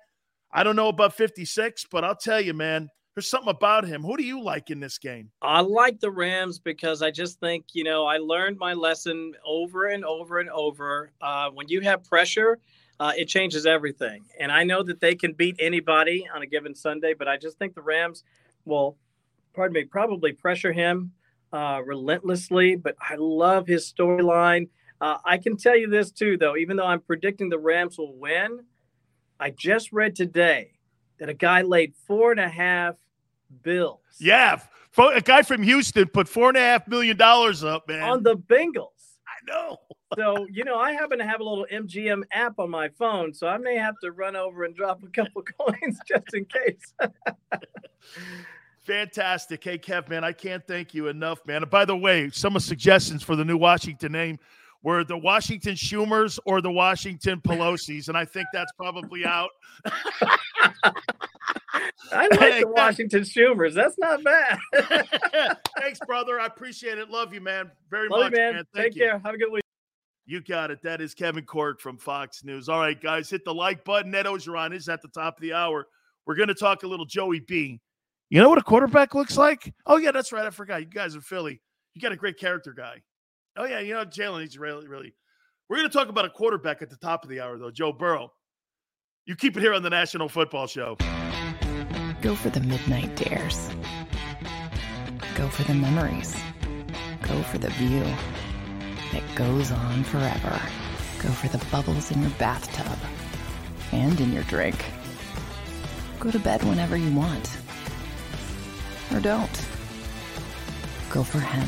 I don't know about 56, but I'll tell you, man, there's something about him. Who do you like in this game? I like the Rams because I just think, you know, I learned my lesson over and over and over. When you have pressure, it changes everything. And I know that they can beat anybody on a given Sunday, but I just think the Rams will, pardon me, probably pressure him relentlessly. But I love his storyline. I can tell you this, too, though. Even though I'm predicting the Rams will win, I just read today that a guy laid 4.5 bills. Yeah, a guy from Houston put $4.5 million up, man, on the Bengals. I know. So, you know, I happen to have a little MGM app on my phone, so I may have to run over and drop a couple coins just in case. Fantastic. Hey, Kev, man, I can't thank you enough, man. And by the way, some of suggestions for the new Washington name were the Washington Schumers or the Washington Pelosi's, and I think that's probably out. I like the Washington Schumers. That's not bad. Thanks, brother. I appreciate it. Love you, man. Very much, man. Take care. Have a good week. You got it. That is Kevin Corke from Fox News. All right, guys, hit the like button. Ed Orgeron is at the top of the hour. We're going to talk a little Joey B. You know what a quarterback looks like? Oh, yeah, that's right. I forgot. You guys are Philly. You got a great character guy. Oh, yeah, you know, Jalen, he's really. We're going to talk about a quarterback at the top of the hour, though, Joe Burrow. You keep it here on the National Football Show. Go for the midnight dares. Go for the memories. Go for the view that goes on forever. Go for the bubbles in your bathtub and in your drink. Go to bed whenever you want. Or don't. Go for him.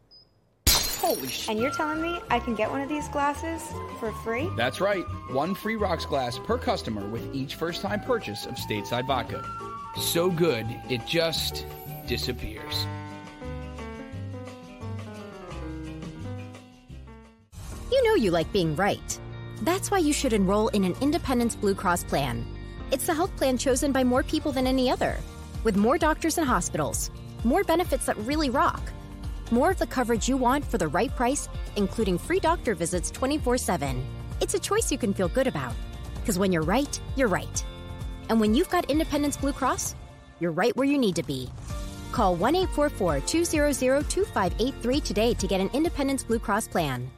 Holy shit. And you're telling me I can get one of these glasses for free? That's right. One free rocks glass per customer with each first-time purchase of Stateside Vodka. So good, it just disappears. You know you like being right. That's why you should enroll in an Independence Blue Cross plan. It's the health plan chosen by more people than any other. With more doctors and hospitals, more benefits that really rock, more of the coverage you want for the right price, including free doctor visits 24/7. It's a choice you can feel good about. Because when you're right, you're right. And when you've got Independence Blue Cross, you're right where you need to be. Call 1-844-200-2583 today to get an Independence Blue Cross plan.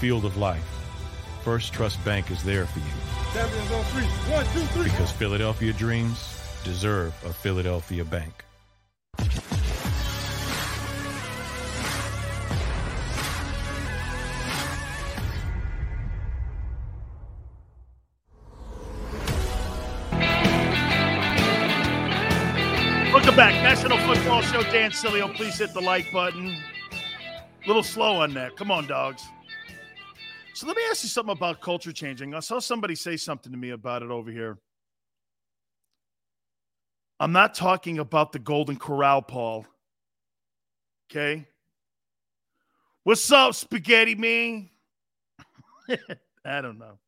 Field of life. First Trust Bank is there for you. Champions on three. One, two, three. Because Philadelphia dreams deserve a Philadelphia bank. Welcome back. National Football Show. Dan Cilio, please hit the like button. A little slow on that. Come on, dogs. So let me ask you something about culture changing. I saw somebody say something to me about it over here. I'm not talking about the Golden Corral, Paul. Okay? What's up, Spaghetti Man? I don't know.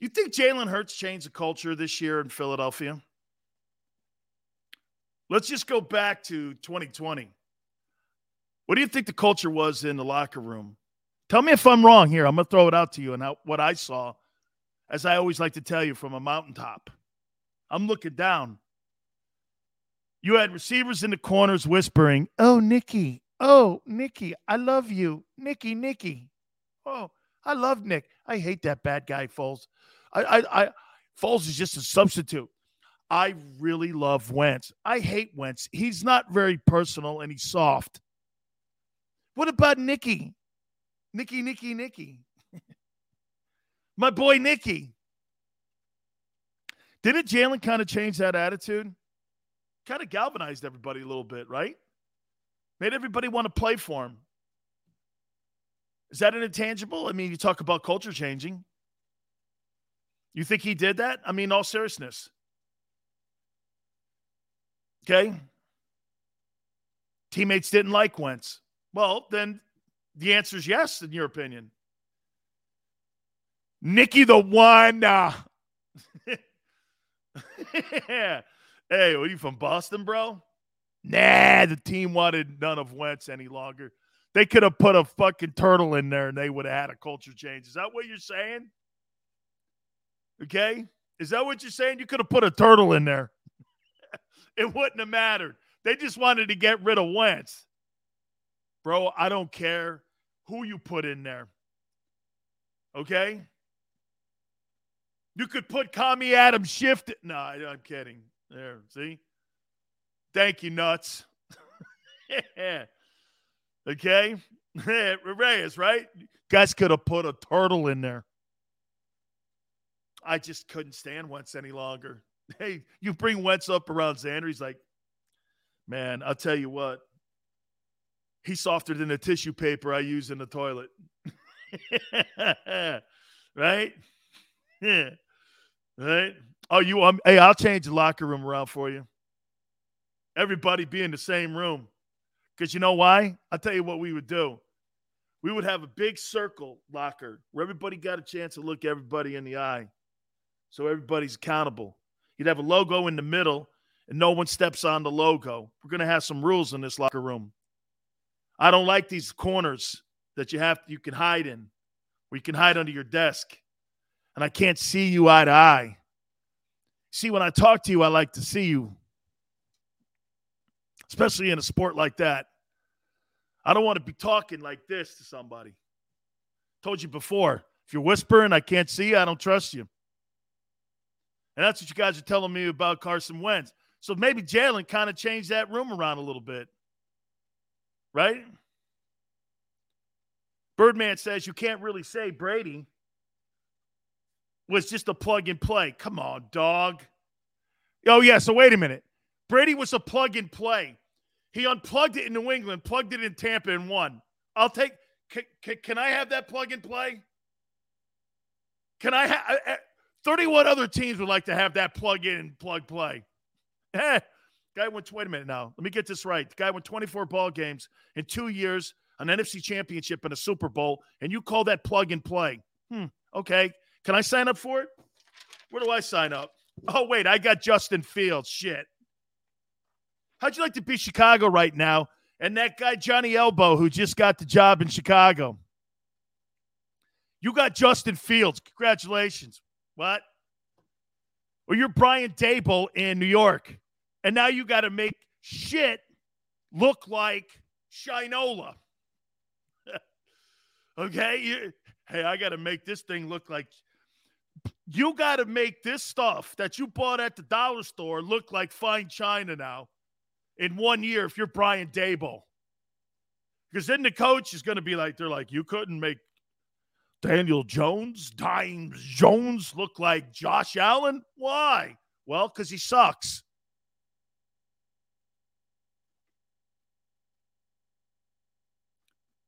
You think Jalen Hurts changed the culture this year in Philadelphia? Let's just go back to 2020. What do you think the culture was in the locker room? Tell me if I'm wrong here. I'm going to throw it out to you and what I saw, as I always like to tell you from a mountaintop. I'm looking down. You had receivers in the corners whispering, "Oh, Nicky. Oh, Nicky, I love you. Nicky, Nicky. Oh, I love Nick. I hate that bad guy, Foles. Foles is just a substitute. I really love Wentz. I hate Wentz. He's not very personal and he's soft. What about Nicky? Nicky, Nicky, Nicky. My boy Nicky." Didn't Jalen kind of change that attitude? Kind of galvanized everybody a little bit, right? Made everybody want to play for him. Is that an intangible? I mean, you talk about culture changing. You think he did that? I mean, all seriousness. Okay? Teammates didn't like Wentz. Well, then the answer is yes, in your opinion. Nicky the one. Yeah. Hey, what are you from Boston, bro? Nah, the team wanted none of Wentz any longer. They could have put a fucking turtle in there and they would have had a culture change. Is that what you're saying? Okay? Is that what you're saying? You could have put a turtle in there. It wouldn't have mattered. They just wanted to get rid of Wentz. Bro, I don't care who you put in there. Okay? You could put Kami Adam Shift. No, I'm kidding. There, see? Thank you, nuts. Yeah. Okay? Reyes, right? Guys could have put a turtle in there. I just couldn't stand Wentz any longer. Hey, you bring Wentz up around Xander. He's like, man, I'll tell you what. He's softer than the tissue paper I use in the toilet. Right? Yeah. Right? Oh, hey, I'll change the locker room around for you. Everybody be in the same room. Because you know why? I'll tell you what we would do. We would have a big circle locker where everybody got a chance to look everybody in the eye. So everybody's accountable. You'd have a logo in the middle, and no one steps on the logo. We're going to have some rules in this locker room. I don't like these corners that you can hide in, where you can hide under your desk, and I can't see you eye to eye. See, when I talk to you, I like to see you, especially in a sport like that. I don't want to be talking like this to somebody. Told you before, if you're whispering, I can't see you, I don't trust you. And that's what you guys are telling me about Carson Wentz. So maybe Jalen kind of changed that room around a little bit. Right? Birdman says you can't really say Brady was just a plug and play. Come on, dog. Oh, yeah, so wait a minute. Brady was a plug and play. He unplugged it in New England, plugged it in Tampa, and won. I'll take – can I have that plug and play? Can I have – 31 other teams would like to have that plug in and plug play. Hey, guy went – wait a minute now. Let me get this right. The guy won 24 ball games in 2 years, an NFC championship and a Super Bowl, and you call that plug and play. Okay. Can I sign up for it? Where do I sign up? Oh, wait, I got Justin Fields. Shit. How'd you like to be Chicago right now? And that guy, Johnny Elbow, who just got the job in Chicago. You got Justin Fields. Congratulations. What? Or you're Brian Daboll in New York. And now you got to make shit look like Shinola. Okay? Hey, I got to make this thing look like – you got to make this stuff that you bought at the dollar store look like fine china now. In 1 year, if you're Brian Daboll. Because then the coach is going to be like, they're like, you couldn't make Daniel Jones, Dimes Jones look like Josh Allen? Why? Well, because he sucks.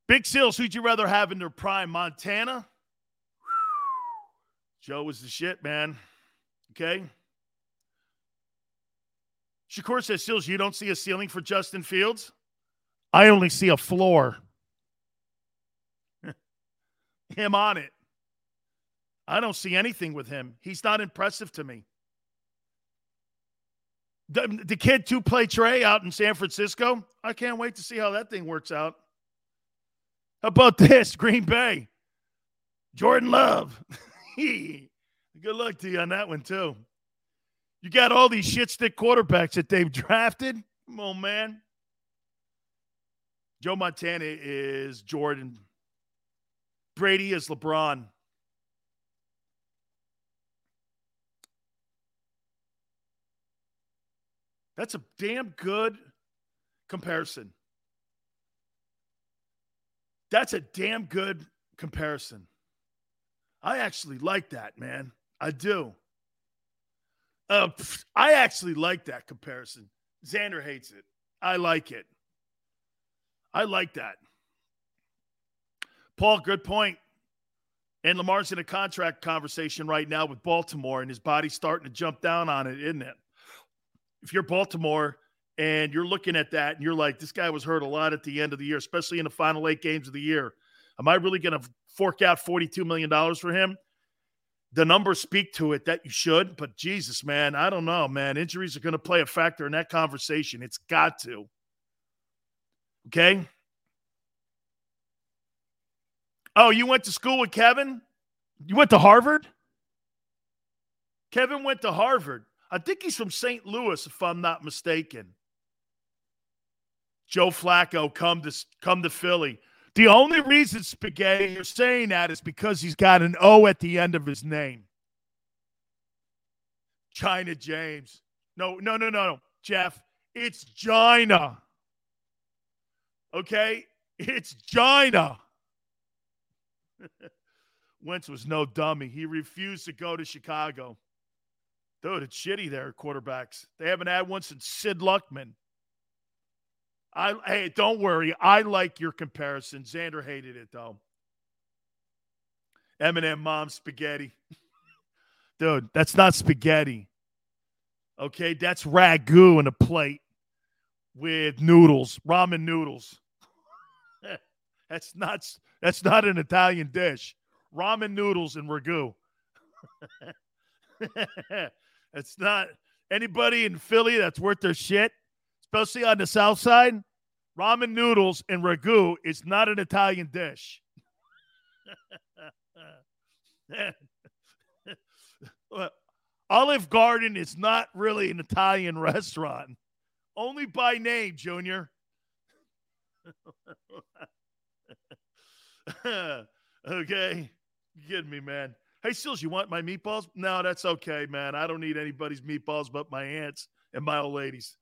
Big Seals, who'd you rather have in their prime? Montana? Joe was the shit, man. Okay? Shakur says, Seals, you don't see a ceiling for Justin Fields? I only see a floor. Him on it. I don't see anything with him. He's not impressive to me. The kid to play Trey out in San Francisco. I can't wait to see how that thing works out. How about this, Green Bay? Jordan Love. Good luck to you on that one, too. You got all these shitstick quarterbacks that they've drafted. Come on, man. Joe Montana is Jordan. Brady is LeBron. That's a damn good comparison. I actually like that, man. I do. I actually like that comparison. Xander hates it. I like it. I like that. Paul, good point. And Lamar's in a contract conversation right now with Baltimore, and his body's starting to jump down on it, isn't it? If you're Baltimore and you're looking at that and you're like, this guy was hurt a lot at the end of the year, especially in the final 8 games of the year. Am I really going to fork out $42 million for him? The numbers speak to it that you should, but Jesus, man, I don't know, man. Injuries are going to play a factor in that conversation. It's got to. Okay? Oh, you went to school with Kevin? You went to Harvard? Kevin went to Harvard. I think he's from St. Louis, if I'm not mistaken. Joe Flacco, come to Philly. The only reason, Spaghetti, you're saying that is because he's got an O at the end of his name. China James. No, Jeff. It's Gina. Okay? It's Gina. Wentz was no dummy. He refused to go to Chicago. Dude, it's shitty there, quarterbacks. They haven't had one since Sid Luckman. Hey, don't worry. I like your comparison. Xander hated it, though. Eminem Mom Spaghetti. Dude, that's not spaghetti. Okay, that's ragu in a plate with noodles, ramen noodles. That's not an Italian dish. Ramen noodles and ragu. It's not anybody in Philly that's worth their shit, especially on the South Side. Ramen noodles and ragu is not an Italian dish. Olive Garden is not really an Italian restaurant. Only by name, Junior. Okay. You kidding me, man. Hey, Sills, you want my meatballs? No, that's okay, man. I don't need anybody's meatballs but my aunt's and my old lady's.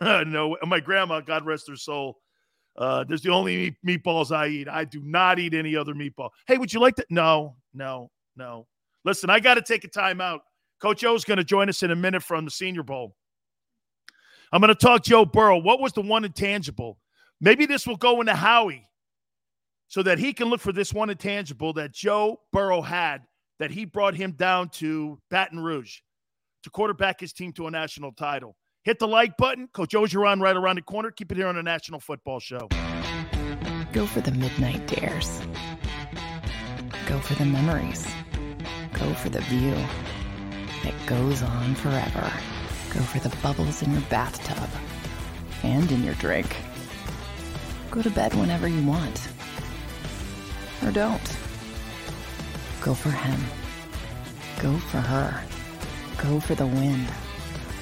No, my grandma, God rest her soul. There's the only meatballs I eat. I do not eat any other meatball. Hey, would you like to? No. Listen, I got to take a time out. Coach O's going to join us in a minute from the Senior Bowl. I'm going to talk Joe Burrow. What was the one intangible? Maybe this will go into Howie so that he can look for this one intangible that Joe Burrow had that he brought him down to Baton Rouge to quarterback his team to a national title. Hit the like button. Coach Orgeron right around the corner. Keep it here on the National Football Show. Go for the midnight dares. Go for the memories. Go for the view that goes on forever. Go for the bubbles in your bathtub and in your drink. Go to bed whenever you want. Or don't. Go for him. Go for her. Go for the win.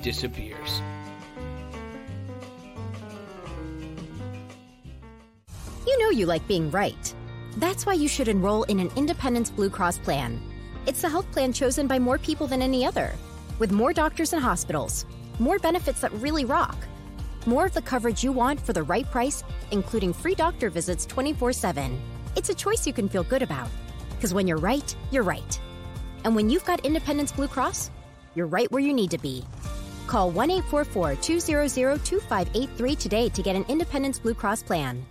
disappears. You know you like being right. That's why you should enroll in an Independence Blue Cross plan. It's the health plan chosen by more people than any other. With more doctors and hospitals, more benefits that really rock, more of the coverage you want for the right price, including free doctor visits 24/7. It's a choice you can feel good about. Because when you're right, you're right. And when you've got Independence Blue Cross, you're right where you need to be. Call 1-844-200-2583 today to get an Independence Blue Cross plan.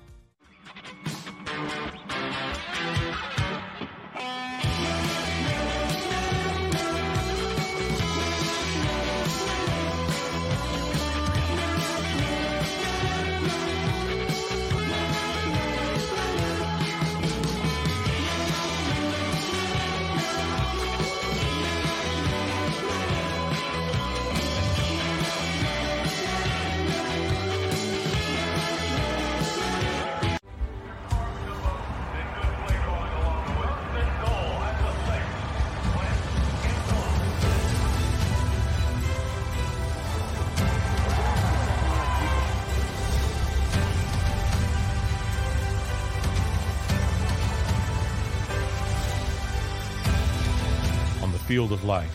Field of life.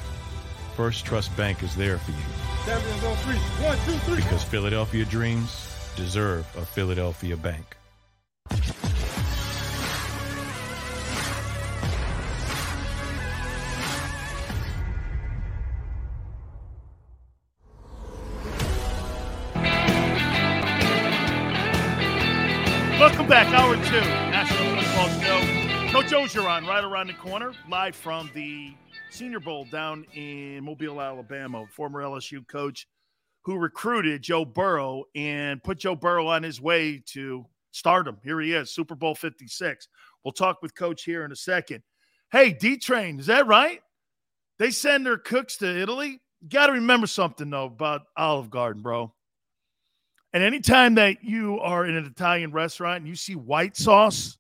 First Trust Bank is there for you. 7-3, 1, 2, 3. Because Philadelphia dreams deserve a Philadelphia bank. Welcome back. Hour 2, National Football Show. Coach Orgeron right around the corner, live from the Senior Bowl down in Mobile, Alabama, former LSU coach who recruited Joe Burrow and put Joe Burrow on his way to stardom. Here he is, Super Bowl 56. We'll talk with Coach here in a second. Hey, D-Train, is that right? They send their cooks to Italy? Got to remember something, though, about Olive Garden, bro. And anytime that you are in an Italian restaurant and you see white sauce,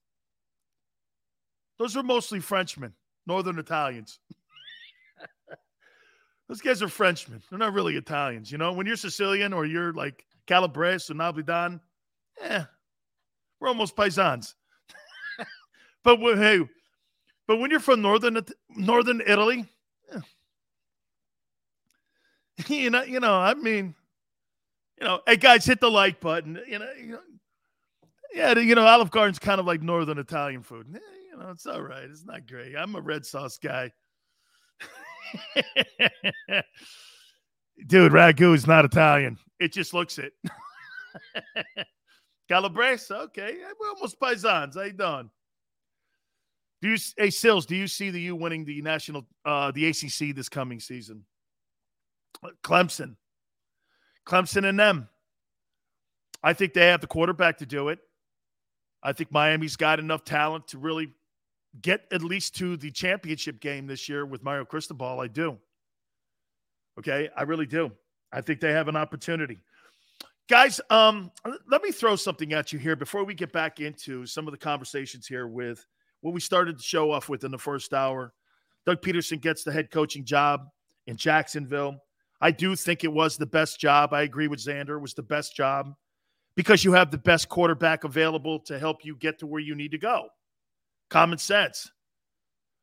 those are mostly Frenchmen, Northern Italians. Those guys are Frenchmen. They're not really Italians. You know, when you're Sicilian or you're like Calabrese or Napolitan, we're almost paisans. But when you're from Northern Italy, hey guys, hit the like button. Olive Garden's kind of like Northern Italian food. It's all right. It's not great. I'm a red sauce guy. Dude, ragu is not Italian. It just looks it. Calabrese, okay. We're almost paisans. How you doing? Hey, Sills, do you see the U winning the national, the ACC this coming season? Clemson and them. I think they have the quarterback to do it. I think Miami's got enough talent to really get at least to the championship game this year with Mario Cristobal. I do. Okay, I really do. I think they have an opportunity. Guys, let me throw something at you here before we get back into some of the conversations here with what we started the show off with in the first hour. Doug Peterson gets the head coaching job in Jacksonville. I do think it was the best job. I agree with Xander. It was the best job because you have the best quarterback available to help you get to where you need to go. Common sense.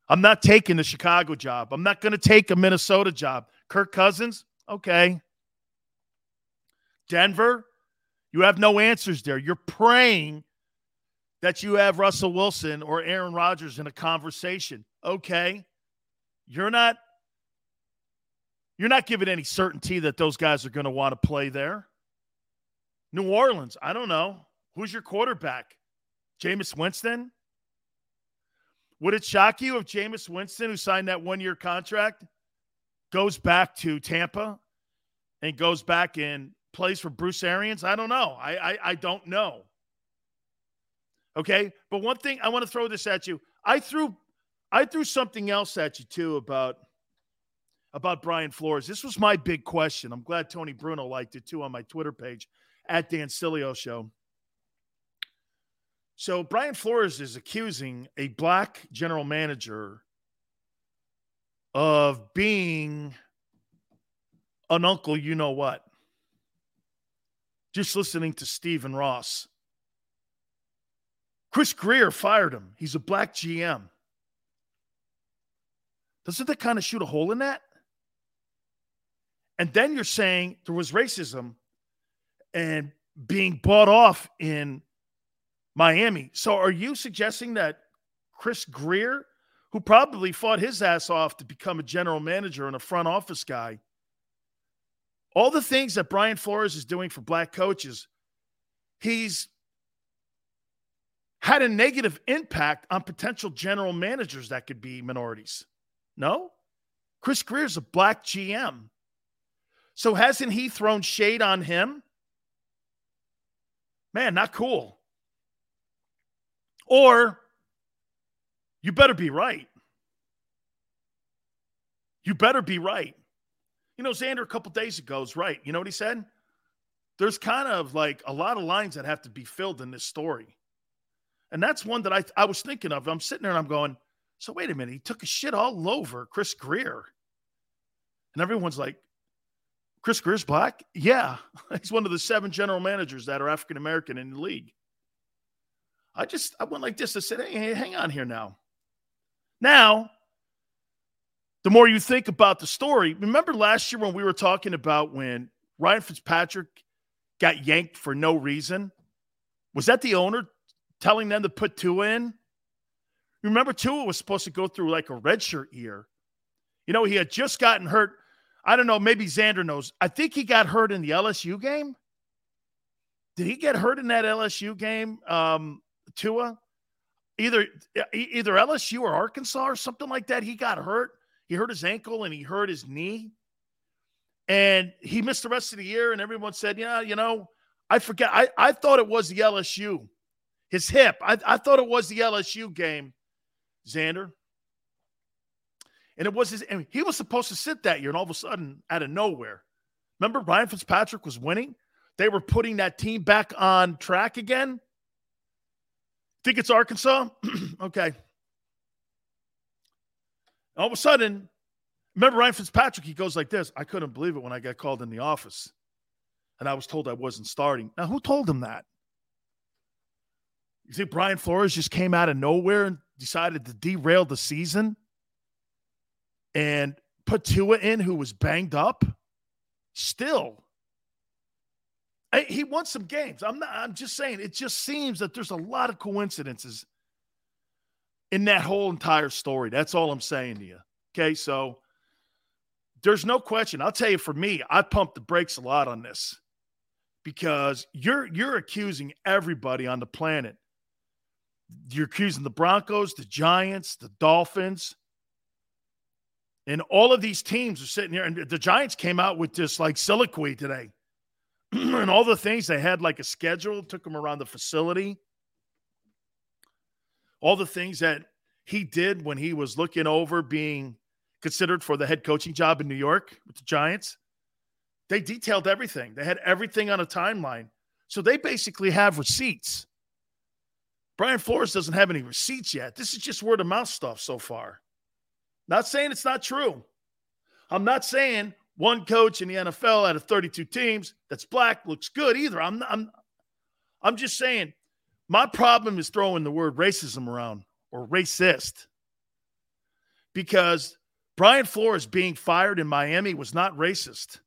I'm not taking the Chicago job. I'm not going to take a Minnesota job. Kirk Cousins? Okay. Denver? You have no answers there. You're praying that you have Russell Wilson or Aaron Rodgers in a conversation. Okay. You're not giving any certainty that those guys are going to want to play there. New Orleans? I don't know. Who's your quarterback? Jameis Winston? Would it shock you if Jameis Winston, who signed that one-year contract, goes back to Tampa and goes back and plays for Bruce Arians? I don't know. I don't know. Okay? But one thing, I want to throw this at you. I threw something else at you, too, about Brian Flores. This was my big question. I'm glad Tony Bruno liked it, too, on my Twitter page, at Dancilio Show. So Brian Flores is accusing a black general manager of being an uncle you-know-what. Just listening to Stephen Ross. Chris Greer fired him. He's a black GM. Doesn't that kind of shoot a hole in that? And then you're saying there was racism and being bought off in Miami. So are you suggesting that Chris Greer, who probably fought his ass off to become a general manager and a front office guy, All the things that Brian Flores is doing for black coaches, he's had a negative impact on potential general managers that could be minorities. No? Chris Greer's a black GM. So hasn't he thrown shade on him? Man, not cool. Or you better be right. You better be right. You know, Xander a couple days ago is right. You know what he said? There's kind of like a lot of lines that have to be filled in this story. And that's one that I was thinking of. I'm sitting there and I'm going, so wait a minute. He took a shit all over Chris Greer. And everyone's like, Chris Greer's black? Yeah. He's one of the 7 general managers that are African-American in the league. I went like this. I said, hey, hang on here now. Now, the more you think about the story, remember last year when we were talking about when Ryan Fitzpatrick got yanked for no reason? Was that the owner telling them to put Tua in? Remember, Tua was supposed to go through like a redshirt year. You know, he had just gotten hurt. I don't know. Maybe Xander knows. I think he got hurt in the LSU game. Did he get hurt in that LSU game, Tua? Either LSU or Arkansas or something like that. He got hurt. He hurt his ankle and he hurt his knee. And he missed the rest of the year, and everyone said, yeah, you know, I forget. I thought it was the LSU. His hip. I thought it was the LSU game, Xander. And it was he was supposed to sit that year, and all of a sudden, out of nowhere. Remember, Ryan Fitzpatrick was winning? They were putting that team back on track again? Think it's Arkansas? Okay. All of a sudden, remember Ryan Fitzpatrick, he goes like this. I couldn't believe it when I got called in the office, and I was told I wasn't starting. Now, who told him that? You think Brian Flores just came out of nowhere and decided to derail the season and put Tua in, who was banged up? Still, he won some games. I'm just saying, it just seems that there's a lot of coincidences in that whole entire story. That's all I'm saying to you. Okay, so there's no question. I'll tell you, for me, I pumped the brakes a lot on this because you're accusing everybody on the planet. You're accusing the Broncos, the Giants, the Dolphins. And all of these teams are sitting here. And the Giants came out with this, like, soliloquy today. And all the things they had, like a schedule, took them around the facility. All the things that he did when he was looking over being considered for the head coaching job in New York with the Giants. They detailed everything. They had everything on a timeline. So they basically have receipts. Brian Flores doesn't have any receipts yet. This is just word of mouth stuff so far. Not saying it's not true. I'm not saying one coach in the NFL out of 32 teams that's black looks good either. I'm just saying my problem is throwing the word racism around or racist, because Brian Flores being fired in Miami was not racist.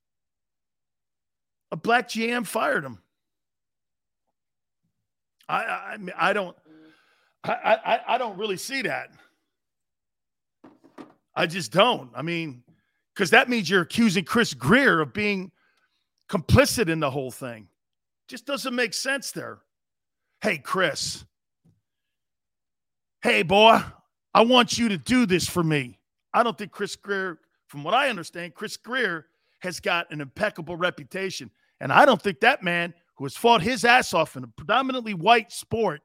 A black GM fired him. I don't really see that. I just don't. I mean, because that means you're accusing Chris Greer of being complicit in the whole thing. Just doesn't make sense there. Hey, Chris. Hey, boy, I want you to do this for me. I don't think Chris Greer, from what I understand, Chris Greer has got an impeccable reputation. And I don't think that man who has fought his ass off in a predominantly white sport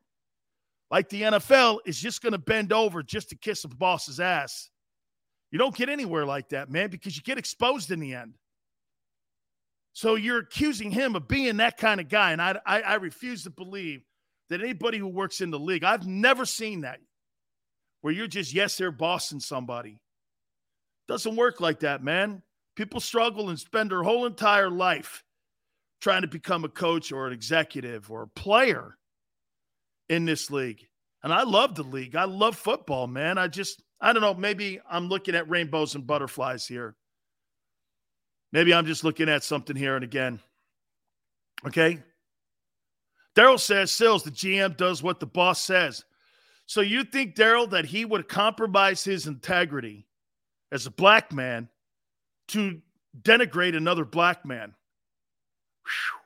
like the NFL is just going to bend over just to kiss a boss's ass. You don't get anywhere like that, man, because you get exposed in the end. So you're accusing him of being that kind of guy, and I refuse to believe that anybody who works in the league, I've never seen that, where you're just, yes, they're bossing somebody. Doesn't work like that, man. People struggle and spend their whole entire life trying to become a coach or an executive or a player in this league. And I love the league. I love football, man. I don't know, maybe I'm looking at rainbows and butterflies here. Maybe I'm just looking at something here and again. Okay? Daryl says, Sills, the GM does what the boss says. So you think, Daryl, that he would compromise his integrity as a black man to denigrate another black man. Whew.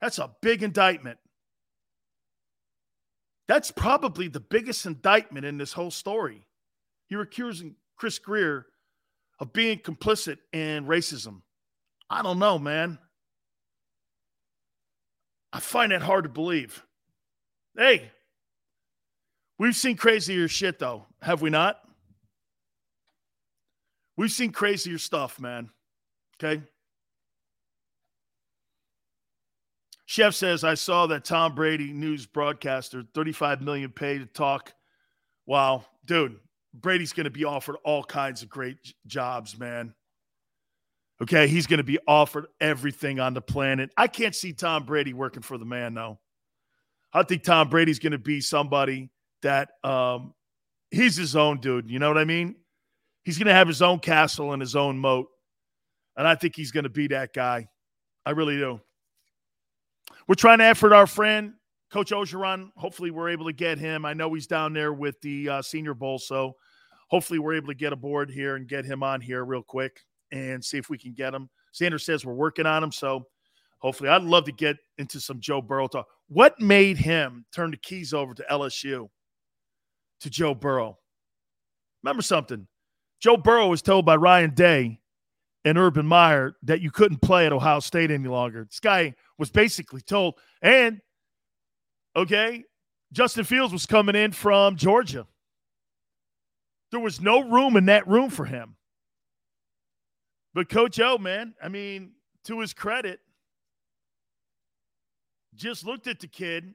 That's a big indictment. That's probably the biggest indictment in this whole story. You're accusing Chris Greer of being complicit in racism. I don't know, man. I find that hard to believe. Hey, we've seen crazier shit, though, have we not? We've seen crazier stuff, man. Okay? Chef says, I saw that Tom Brady news broadcaster, $35 million paid to talk. Wow. Dude, Brady's going to be offered all kinds of great jobs, man. Okay, he's going to be offered everything on the planet. I can't see Tom Brady working for the man, though. I think Tom Brady's going to be somebody that he's his own dude. You know what I mean? He's going to have his own castle and his own moat. And I think he's going to be that guy. I really do. We're trying to effort our friend, Coach Orgeron. Hopefully we're able to get him. I know he's down there with the Senior Bowl, so hopefully we're able to get aboard here and get him on here real quick and see if we can get him. Sanders says we're working on him, so hopefully. I'd love to get into some Joe Burrow talk. What made him turn the keys over to LSU, to Joe Burrow? Remember something. Joe Burrow was told by Ryan Day and Urban Meyer that you couldn't play at Ohio State any longer. This guy was basically told, and, okay, Justin Fields was coming in from Georgia. There was no room in that room for him. But Coach O, man, I mean, to his credit, just looked at the kid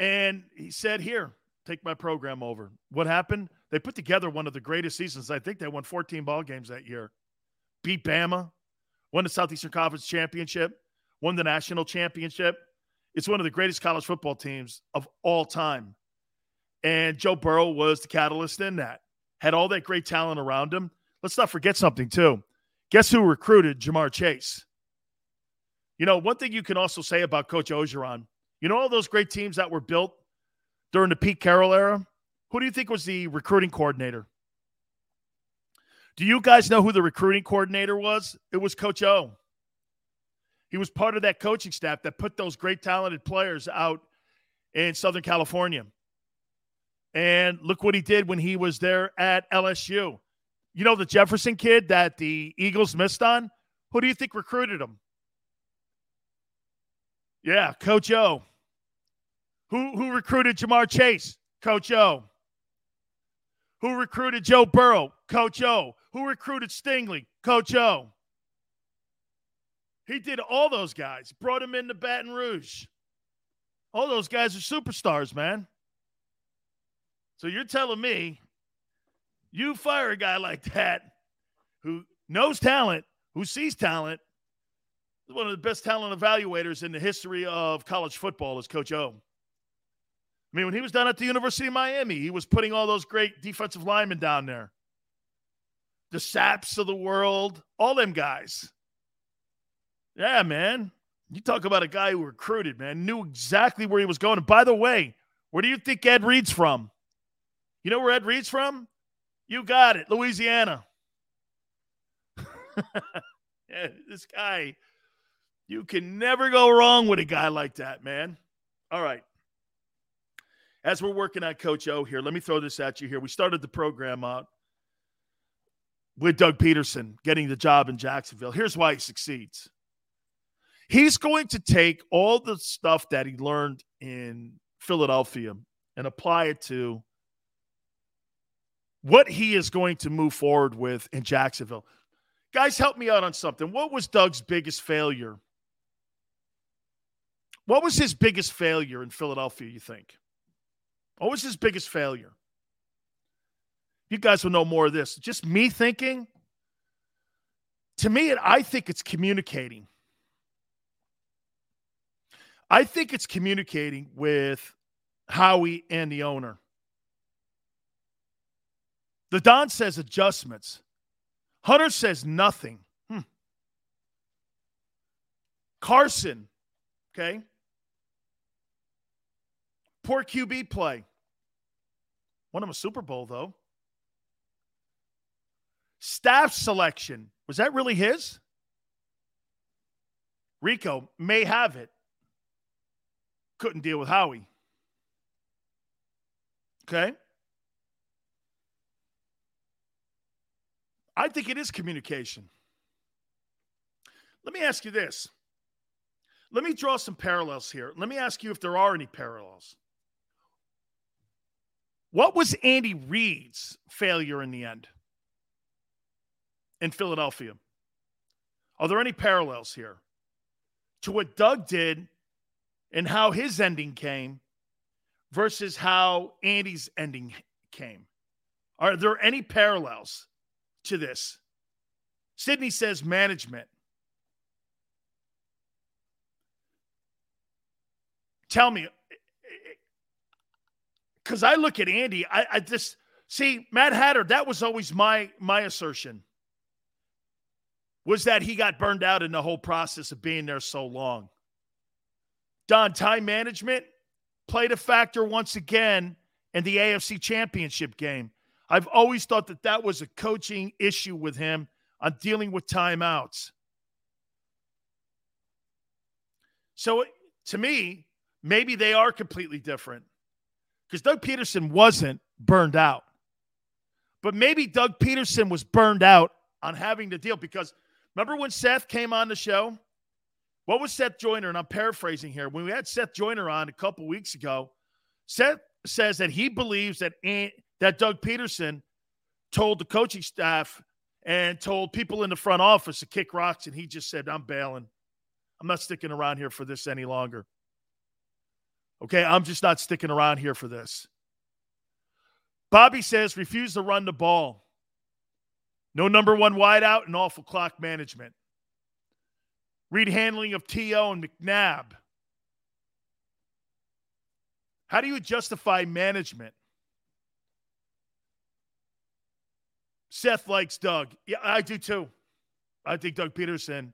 and he said, here, take my program over. What happened? They put together one of the greatest seasons. I think they won 14 ball games that year. Beat Bama, won the Southeastern Conference Championship, won the National Championship. It's one of the greatest college football teams of all time. And Joe Burrow was the catalyst in that. Had all that great talent around him. Let's not forget something, too. Guess who recruited Jamar Chase? You know, one thing you can also say about Coach Orgeron, you know all those great teams that were built during the Pete Carroll era? Who do you think was the recruiting coordinator? Do you guys know who the recruiting coordinator was? It was Coach O. He was part of that coaching staff that put those great talented players out in Southern California. And look what he did when he was there at LSU. You know the Jefferson kid that the Eagles missed on? Who do you think recruited him? Yeah, Coach O. Who recruited Jamar Chase? Coach O. Who recruited Joe Burrow? Coach O. Who recruited Stingley? Coach O. He did all those guys. Brought him into Baton Rouge. All those guys are superstars, man. So you're telling me you fire a guy like that who knows talent, who sees talent, one of the best talent evaluators in the history of college football is Coach O. I mean, when he was down at the University of Miami, he was putting all those great defensive linemen down there. The Saps of the world, all them guys. Yeah, man. You talk about a guy who recruited, man, knew exactly where he was going. And by the way, where do you think Ed Reed's from? You know where Ed Reed's from? You got it, Louisiana. Yeah, this guy... You can never go wrong with a guy like that, man. All right. As we're working on Coach O here, let me throw this at you here. We started the program out with Doug Peterson getting the job in Jacksonville. Here's why he succeeds. He's going to take all the stuff that he learned in Philadelphia and apply it to what he is going to move forward with in Jacksonville. Guys, help me out on something. What was Doug's biggest failure? What was his biggest failure in Philadelphia, you think? What was his biggest failure? You guys will know more of this. Just me thinking. To me, I think it's communicating. I think it's communicating with Howie and the owner. The Don says adjustments. Hunter says nothing. Carson, okay? Poor QB play. Won him a Super Bowl, though. Staff selection. Was that really his? Rico may have it. Couldn't deal with Howie. Okay? I think it is communication. Let me ask you this. Let me draw some parallels here. Let me ask you if there are any parallels. What was Andy Reid's failure in the end in Philadelphia? Are there any parallels here to what Doug did and how his ending came versus how Andy's ending came? Are there any parallels to this? Sydney says management. Tell me, because I look at Andy, I just see Mad Hatter. That was always my assertion, was that he got burned out in the whole process of being there so long. Don, time management played a factor once again in the AFC Championship game. I've always thought that that was a coaching issue with him on dealing with timeouts. So to me, maybe they are completely different, because Doug Peterson wasn't burned out. But maybe Doug Peterson was burned out on having to deal, because remember when Seth came on the show? What was Seth Joyner? And I'm paraphrasing here. When we had Seth Joyner on a couple weeks ago, Seth says that he believes that Doug Peterson told the coaching staff and told people in the front office to kick rocks, and he just said, I'm bailing. I'm not sticking around here for this any longer. Okay, I'm just not sticking around here for this. Bobby says, refuse to run the ball. No number one wideout and awful clock management. Reid handling of T.O. and McNabb. How do you justify management? Seth likes Doug. Yeah, I do too. I think Doug Peterson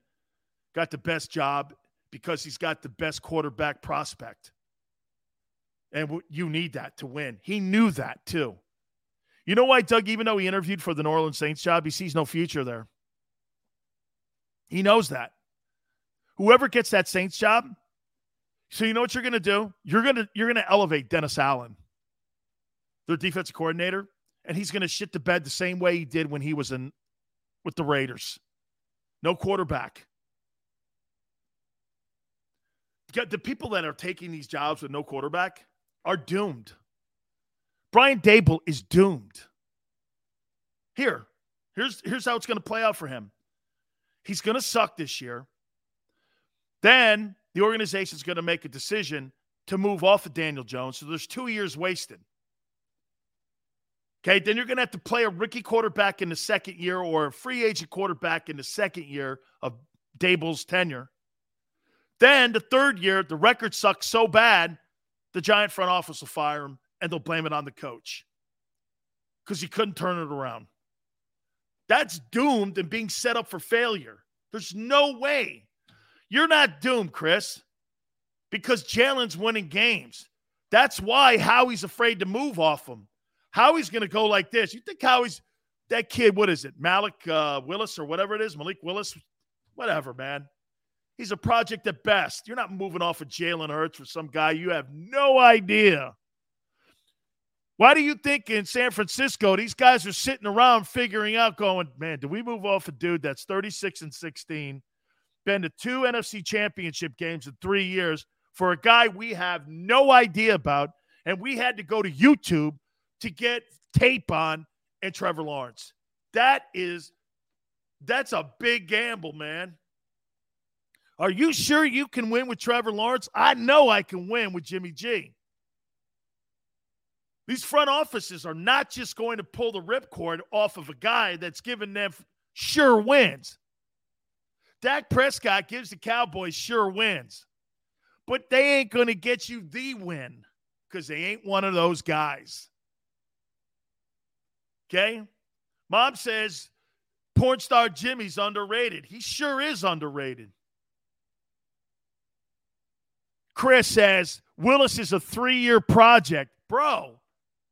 got the best job because he's got the best quarterback prospect. And you need that to win. He knew that, too. You know why, Doug, even though he interviewed for the New Orleans Saints job, he sees no future there. He knows that. Whoever gets that Saints job, so you know what you're going to do? You're gonna elevate Dennis Allen, their defensive coordinator, and he's going to shit the bed the same way he did when he was in with the Raiders. No quarterback. The people that are taking these jobs with no quarterback are doomed. Brian Daboll is doomed. Here's how it's going to play out for him. He's going to suck this year. Then the organization is going to make a decision to move off of Daniel Jones. So there's 2 years wasted. Okay, then you're going to have to play a rookie quarterback in the second year or a free agent quarterback in the second year of Daboll's tenure. Then the third year, the record sucks so bad, the Giant front office will fire him. And they'll blame it on the coach because he couldn't turn it around. That's doomed and being set up for failure. There's no way. You're not doomed, Chris, because Jalen's winning games. That's why Howie's afraid to move off him. Howie's going to go like this. You think Howie's that kid, what is it, Malik Willis or whatever it is, Malik Willis, whatever, man. He's a project at best. You're not moving off of Jalen Hurts for some guy you have no idea. Why do you think in San Francisco these guys are sitting around figuring out going, man, do we move off a dude that's 36-16, been to 2 NFC championship games in 3 years for a guy we have no idea about, and we had to go to YouTube to get tape on and Trevor Lawrence? That's a big gamble, man. Are you sure you can win with Trevor Lawrence? I know I can win with Jimmy G. These front offices are not just going to pull the ripcord off of a guy that's giving them sure wins. Dak Prescott gives the Cowboys sure wins. But they ain't going to get you the win because they ain't one of those guys. Okay? Mom says porn star Jimmy's underrated. He sure is underrated. Chris says Willis is a 3-year project. Bro.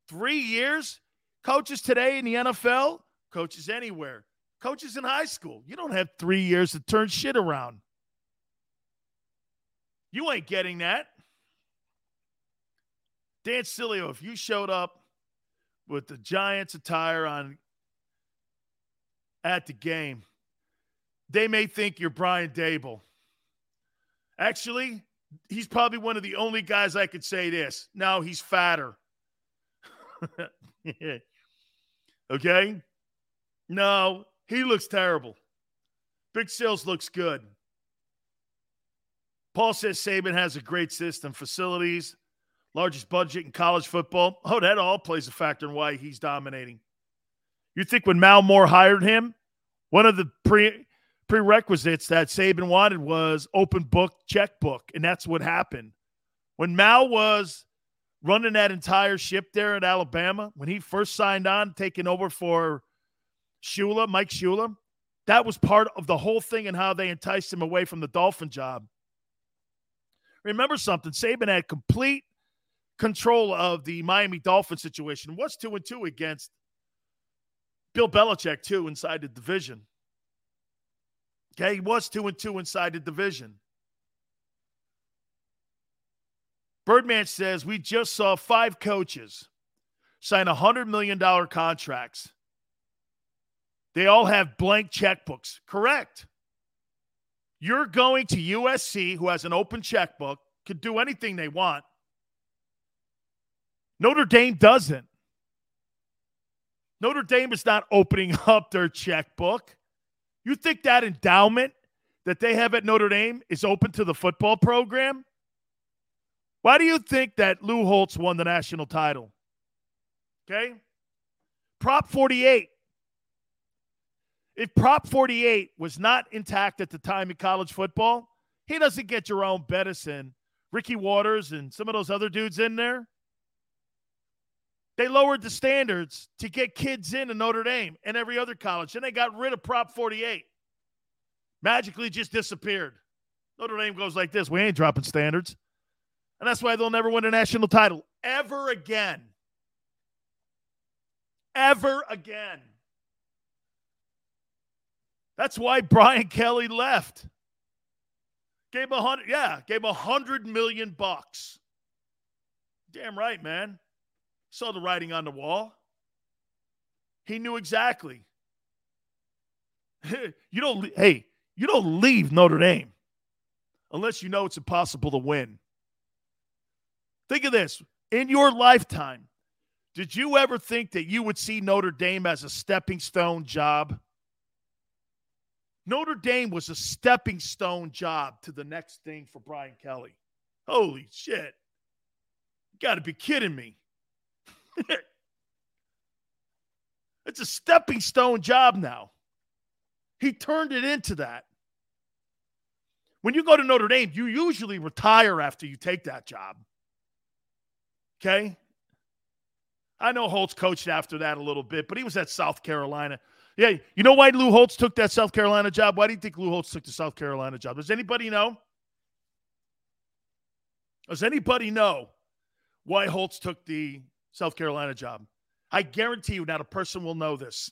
3 years? Coaches today in the NFL, coaches anywhere. Coaches in high school, you don't have 3 years to turn shit around. You ain't getting that. Dan Silio, if you showed up with the Giants attire on at the game, they may think you're Brian Dable. Actually, he's probably one of the only guys I could say this. Now he's fatter. Okay? No, he looks terrible. Big Sills looks good. Paul says Saban has a great system, facilities, largest budget in college football. Oh, that all plays a factor in why he's dominating. You think when Mal Moore hired him, one of the prerequisites that Saban wanted was open book, checkbook, and that's what happened. When Mal was running that entire ship there at Alabama, when he first signed on, taking over for Shula, Mike Shula, that was part of the whole thing and how they enticed him away from the Dolphin job. Remember something, Saban had complete control of the Miami Dolphins situation. Was 2-2 against Bill Belichick, too, inside the division. Okay, he was 2-2 inside the division. Birdman says, we just saw 5 coaches sign $100 million contracts. They all have blank checkbooks. Correct. You're going to USC, who has an open checkbook, could do anything they want. Notre Dame doesn't. Notre Dame is not opening up their checkbook. You think that endowment that they have at Notre Dame is open to the football program? Why do you think that Lou Holtz won the national title? Okay? Prop 48. If Prop 48 was not intact at the time in college football, he doesn't get Jerome Bettis and Ricky Waters and some of those other dudes in there. They lowered the standards to get kids into Notre Dame and every other college. Then they got rid of Prop 48. Magically just disappeared. Notre Dame goes like this. We ain't dropping standards. And that's why they'll never win a national title ever again. Ever again. That's why Brian Kelly left. Gave $100 million. Damn right, man. Saw the writing on the wall. He knew exactly. You don't leave Notre Dame unless you know it's impossible to win. Think of this. In your lifetime, did you ever think that you would see Notre Dame as a stepping stone job? Notre Dame was a stepping stone job to the next thing for Brian Kelly. Holy shit. You got to be kidding me. It's a stepping stone job now. He turned it into that. When you go to Notre Dame, you usually retire after you take that job. Okay? I know Holtz coached after that a little bit, but he was at South Carolina. Yeah, you know why Lou Holtz took that South Carolina job? Why do you think Lou Holtz took the South Carolina job? Does anybody know? Does anybody know why Holtz took the South Carolina job? I guarantee you not a person will know this.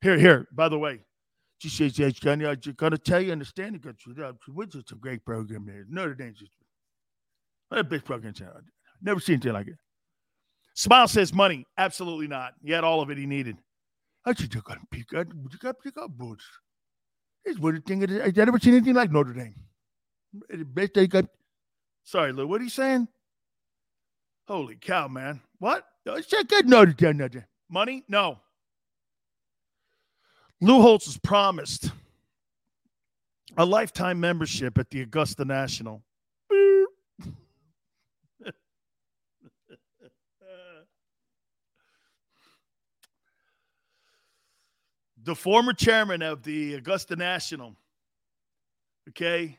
Here, by the way. She says, yes, Johnny, I'm going to tell you, understand it, because it's a great program here. Notre Dame's just a big program. Never seen anything like it. Smile says money. Absolutely not. He had all of it he needed. I should have got to pick up boots. It's one thing. I've never seen anything like Notre Dame. The best they got. Sorry, Lou. What are you saying? Holy cow, man. What? It's not good Notre Dame. Money? No. Lou Holtz was promised a lifetime membership at the Augusta National. The former chairman of the Augusta National. Okay?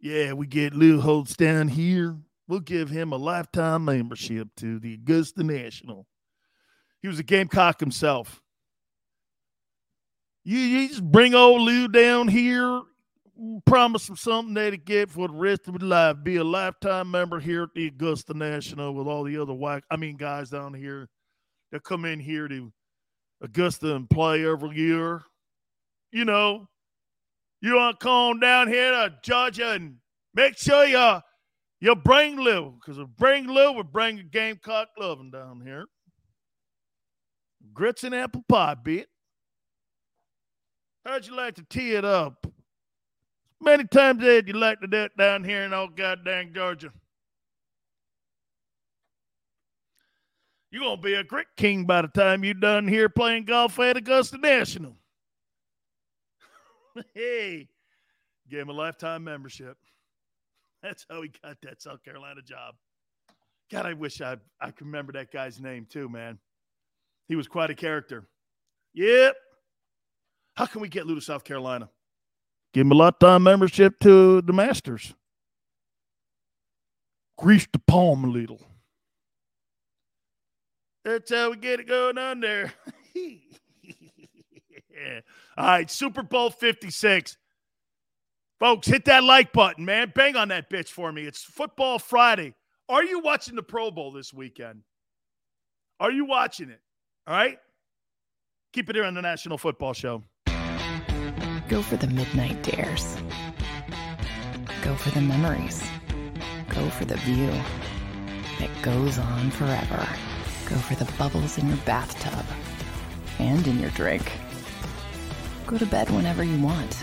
Yeah, we get Lou Holtz down here. We'll give him a lifetime membership to the Augusta National. He was a Gamecock himself. You just bring old Lou down here, promise him something that he get for the rest of his life. Be a lifetime member here at the Augusta National with all the other guys down here that come in here to Augusta and play every year. you know, you want to come down here to Georgia and make sure you bring liver. Because if bring liver, bring a Gamecock loving down here. Grits and apple pie, bit. How'd you like to tee it up? Many times Ed, you like to do it down here in old goddamn Georgia. You're going to be a great king by the time you're done here playing golf at Augusta National. Hey, gave him a lifetime membership. That's how he got that South Carolina job. God, I wish I could remember that guy's name too, man. He was quite a character. Yep. How can we get Lou to South Carolina? Give him a lifetime membership to the Masters. Grease the palm a little. That's how we get it going on there. Yeah. All right, Super Bowl 56. Folks, hit that like button, man. Bang on that bitch for me. It's Football Friday. Are you watching the Pro Bowl this weekend? Are you watching it? All right? Keep it here on the National Football Show. Go for the midnight dares. Go for the memories. Go for the view that goes on forever. Go for the bubbles in your bathtub and in your drink. Go to bed whenever you want.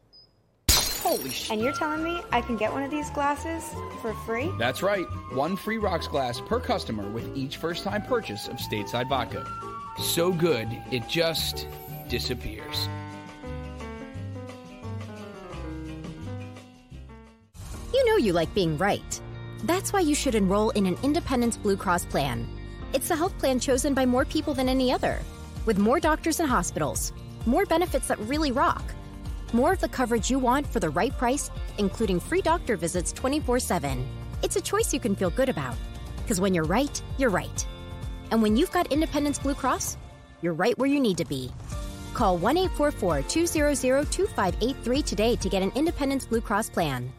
Holy shit. And you're telling me I can get one of these glasses for free? That's right. One free rocks glass per customer with each first-time purchase of Stateside Vodka. So good, it just disappears. You know you like being right. That's why you should enroll in an Independence Blue Cross plan. It's the health plan chosen by more people than any other. With more doctors and hospitals, more benefits that really rock, more of the coverage you want for the right price, including free doctor visits 24/7. It's a choice you can feel good about. Because when you're right, you're right. And when you've got Independence Blue Cross, you're right where you need to be. Call 1-844-200-2583 today to get an Independence Blue Cross plan.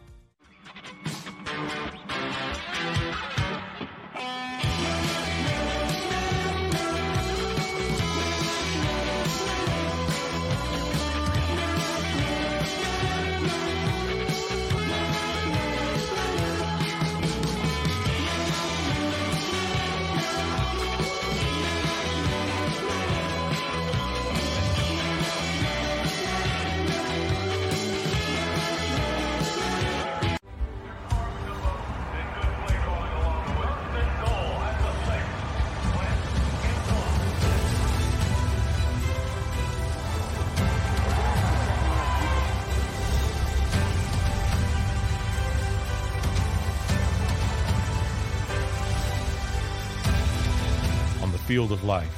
Field of life.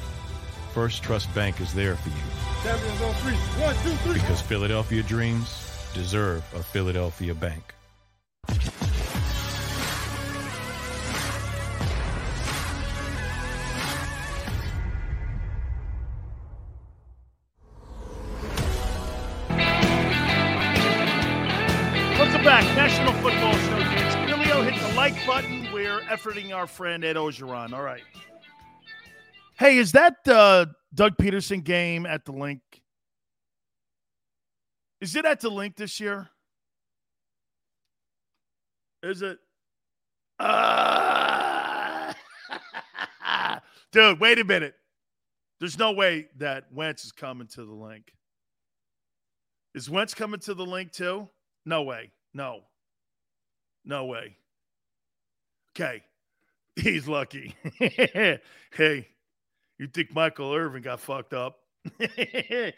First Trust Bank is there for you. Champions on three. One, two, three. Because Philadelphia dreams deserve a Philadelphia bank. Welcome back. National Football Show. Emilio, hit the like button. We're efforting our friend Ed Orgeron. All right. Hey, is that Doug Peterson game at the Link? Is it at the Link this year? Is it? Dude, wait a minute. There's no way that Wentz is coming to the Link. Is Wentz coming to the Link too? No way. No. No way. Okay. He's lucky. Hey. You think Michael Irvin got fucked up? Hey,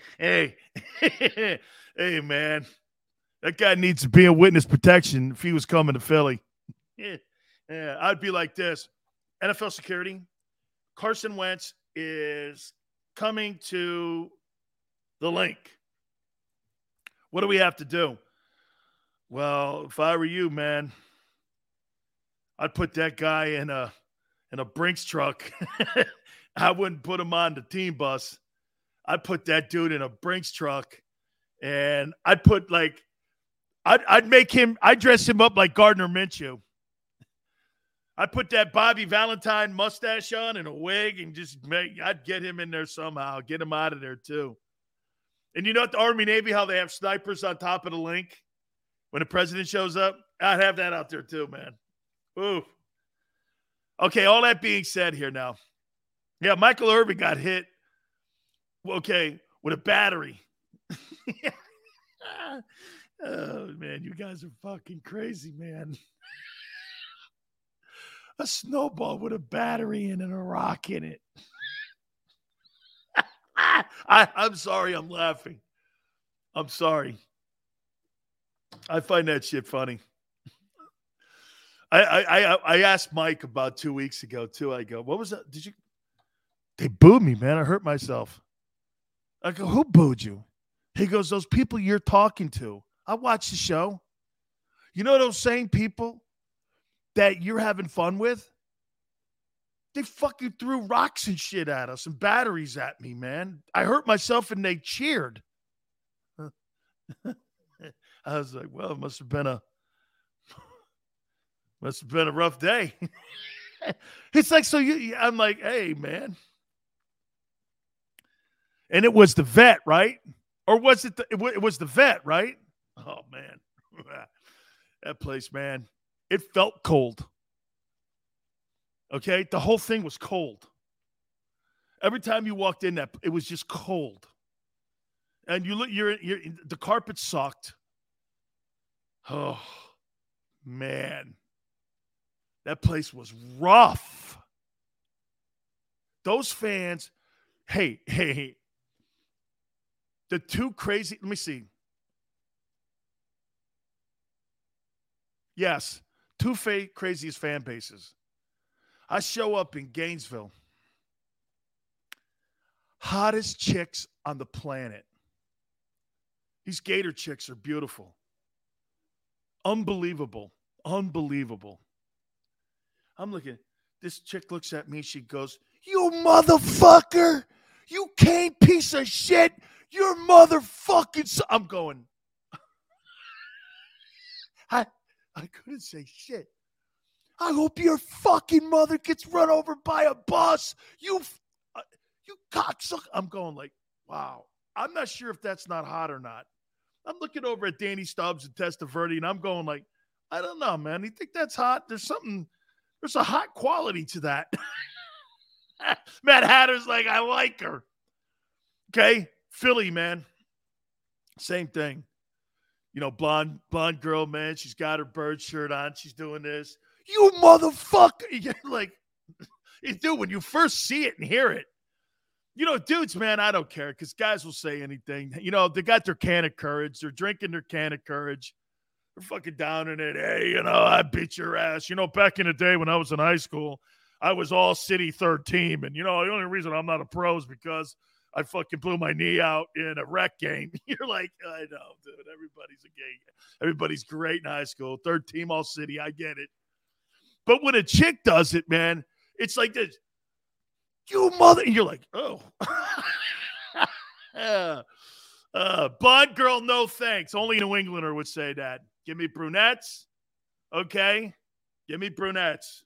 hey, man, that guy needs to be in witness protection if he was coming to Philly. Yeah, I'd be like this. NFL security, Carson Wentz is coming to the Link. What do we have to do? Well, if I were you, man, I'd put that guy in a Brinks truck. I wouldn't put him on the team bus. I'd put that dude in a Brinks truck, and I'd put like I'd make him. I'd dress him up like Gardner Minshew. I'd put that Bobby Valentine mustache on and a wig, and just I'd get him in there somehow. Get him out of there too. And you know at the Army Navy how they have snipers on top of the link when the president shows up? I'd have that out there too, man. Ooh. Okay, all that being said here now. Yeah, Michael Irvin got hit, okay, with a battery. Oh, man, you guys are fucking crazy, man. A snowball with a battery in it and a rock in it. I'm sorry I'm laughing. I'm sorry. I find that shit funny. I asked Mike about 2 weeks ago, too. I go, what was that? Did you? They booed me, man. I hurt myself. I go, who booed you? He goes, those people you're talking to. I watched the show. You know those same people that you're having fun with? They fucking threw rocks and shit at us and batteries at me, man. I hurt myself and they cheered. I was like, well, it must have been a rough day. It's like, so you, I'm like, hey, man. And it was the vet, right? Or was it it was the vet, right? Oh, man. That place, man. It felt cold. Okay? The whole thing was cold. Every time you walked in that, it was just cold. And you look, you're the carpet sucked. Oh, man. That place was rough. Those fans, hey. The two crazy, let me see. Yes, two craziest fan bases. I show up in Gainesville. Hottest chicks on the planet. These Gator chicks are beautiful. Unbelievable. I'm looking. This chick looks at me. She goes, you motherfucker. You came piece of shit. You're motherfucking. I'm going. I couldn't say shit. I hope your fucking mother gets run over by a bus. You cocksucker. I'm going like, wow. I'm not sure if that's not hot or not. I'm looking over at Danny Stubbs and Testaverde, and I'm going like, I don't know, man. You think that's hot? There's a hot quality to that. Matt Hatter's like, I like her. Okay. Philly, man. Same thing. You know, blonde girl, man. She's got her bird shirt on. She's doing this. You motherfucker. Like, you do when you first see it and hear it. You know, dudes, man, I don't care because guys will say anything. You know, they got their can of courage. They're drinking their can of courage. Fucking down in it. Hey, you know, I beat your ass. You know, back in the day when I was in high school, I was all city third team. And, you know, the only reason I'm not a pro is because I fucking blew my knee out in a rec game. You're like, I know, dude, everybody's a game. Everybody's great in high school. Third team, all city. I get it. But when a chick does it, man, it's like this. You mother. You're like, oh. Blonde girl, no thanks. Only New Englander would say that. Give me brunettes. Okay. Give me brunettes.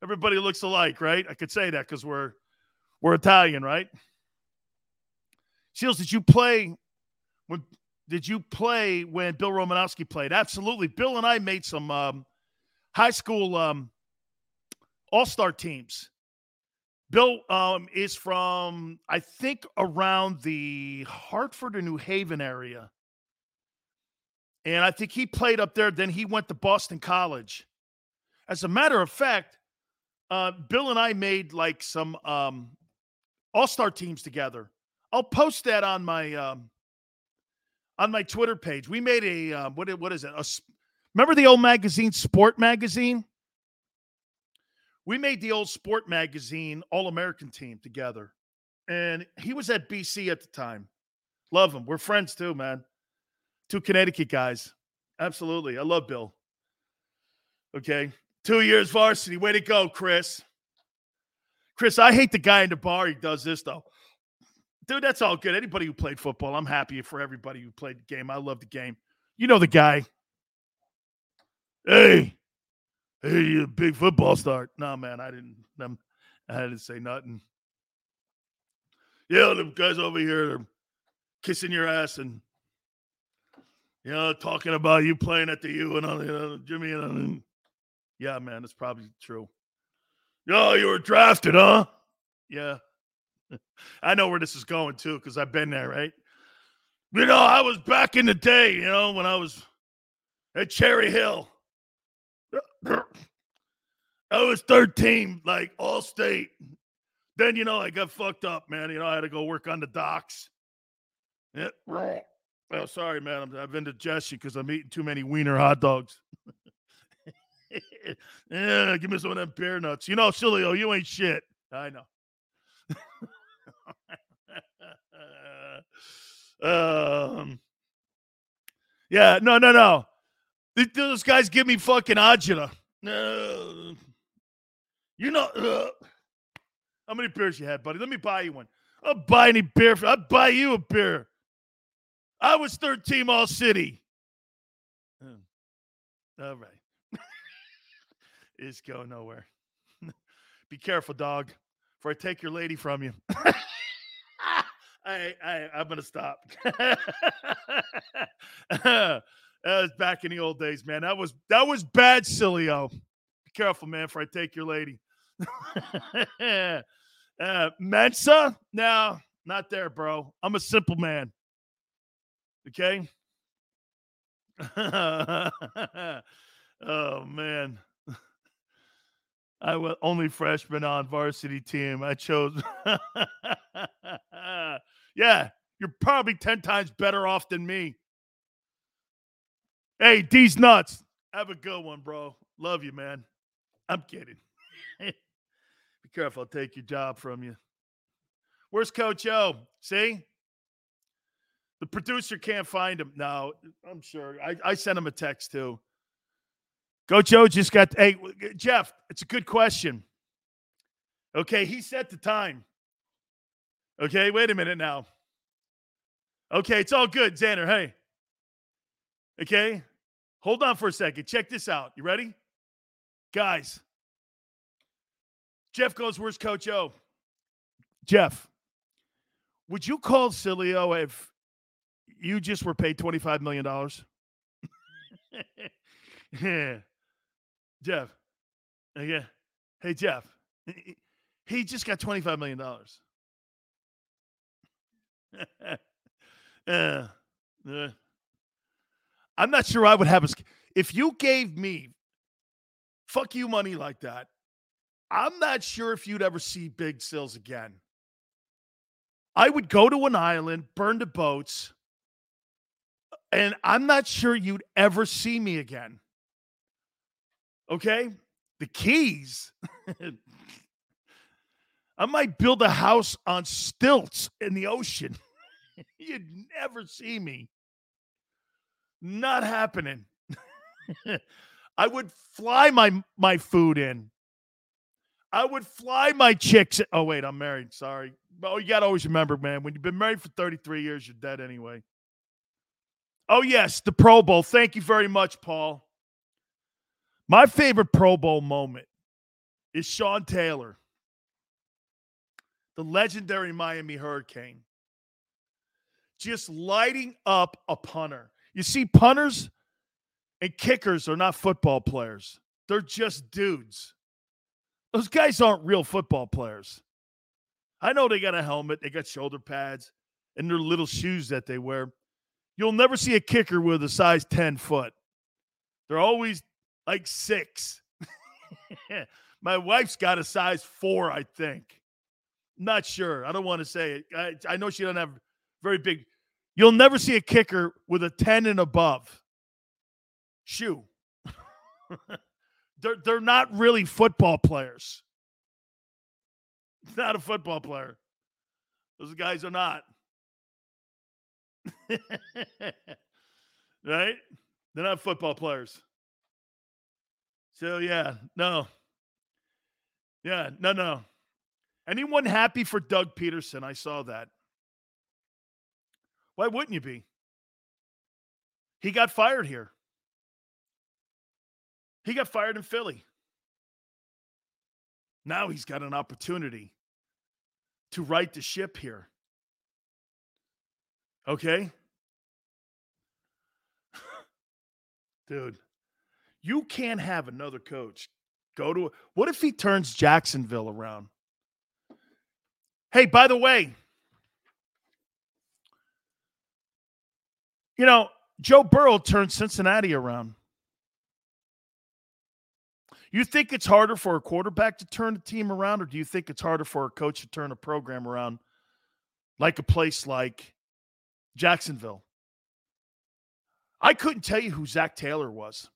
Everybody looks alike, right? I could say that because we're Italian, right? Shields, did you play when Bill Romanowski played? Absolutely. Bill and I made some high school all-star teams. Bill is from, I think, around the Hartford or New Haven area. And I think he played up there. Then he went to Boston College. As a matter of fact, Bill and I made like some all-star teams together. I'll post that on my Twitter page. We made a what is it? Remember the old magazine, Sport Magazine? We made the old Sport Magazine All-American team together. And he was at BC at the time. Love him. We're friends too, man. Two Connecticut guys. Absolutely. I love Bill. Okay. 2 years varsity. Way to go, Chris. Chris, I hate the guy in the bar. He does this, though. Dude, that's all good. Anybody who played football, I'm happy for everybody who played the game. I love the game. You know the guy. Hey, you big football star. No, man, I didn't say nothing. Yeah, the guys over here are kissing your ass and, you know, talking about you playing at the U and all, you know, Jimmy and yeah, man, that's probably true. Oh, you were drafted, huh? Yeah. I know where this is going, too, because I've been there, right? You know, I was back in the day, you know, when I was at Cherry Hill. I was 13, like, all-state. Then, you know, I got fucked up, man. You know, I had to go work on the docks. Yeah. Oh, sorry, man. I've indigestion because I'm eating too many wiener hot dogs. Yeah, give me some of them bear nuts. You know, Silio, you ain't shit. I know. Yeah, no. Those guys give me fucking agita. You know, how many beers you had, buddy? Let me buy you one. I'll buy any beer. I'll buy you a beer. I was third team all city. All right. It's going nowhere. Be careful, dog, before I take your lady from you. I'm going to stop. That was back in the old days, man. That was bad, Silio. Be careful, man, before I take your lady. Mensa? No, not there, bro. I'm a simple man. Okay? Oh, man. I was only freshman on varsity team. I chose. Yeah, you're probably 10 times better off than me. Hey, D's nuts. Have a good one, bro. Love you, man. I'm kidding. Be careful. I'll take your job from you. Where's Coach O? See? The producer can't find him. No, I'm sure. I sent him a text, too. Coach O just got – hey, Jeff, it's a good question. Okay, he set the time. Okay, wait a minute now. Okay, it's all good, Xander, hey. Okay, hold on for a second. Check this out. You ready? Guys, Jeff goes, where's Coach O? Jeff, would you call Silio if you just were paid $25 million? Yeah. Jeff. Yeah. Hey, Jeff. He just got $25 million. I'm not sure I would have a... If you gave me fuck you money like that, I'm not sure if you'd ever see Big Sills again. I would go to an island, burn the boats, and I'm not sure you'd ever see me again. Okay, the keys. I might build a house on stilts in the ocean. You'd never see me. Not happening. I would fly my food in. I would fly my chicks. Oh, wait, I'm married. Sorry. Oh, you got to always remember, man, when you've been married for 33 years, you're dead anyway. Oh, yes, the Pro Bowl. Thank you very much, Paul. My favorite Pro Bowl moment is Sean Taylor, the legendary Miami Hurricane, just lighting up a punter. You see, punters and kickers are not football players. They're just dudes. Those guys aren't real football players. I know they got a helmet, they got shoulder pads, and their little shoes that they wear. You'll never see a kicker with a size 10 foot. They're always – like 6. My wife's got a size 4, I think. Not sure. I don't want to say it. I know she doesn't have very big. You'll never see a kicker with a 10 and above shoe. They're not really football players. It's not a football player. Those guys are not. Right? They're not football players. So, yeah, no. Yeah, no. Anyone happy for Doug Peterson? I saw that. Why wouldn't you be? He got fired here. He got fired in Philly. Now he's got an opportunity to right the ship here. Okay? Dude, you can't have another coach go to – what if he turns Jacksonville around? Hey, by the way, you know, Joe Burrow turned Cincinnati around. You think it's harder for a quarterback to turn a team around, or do you think it's harder for a coach to turn a program around like a place like Jacksonville? I couldn't tell you who Zach Taylor was.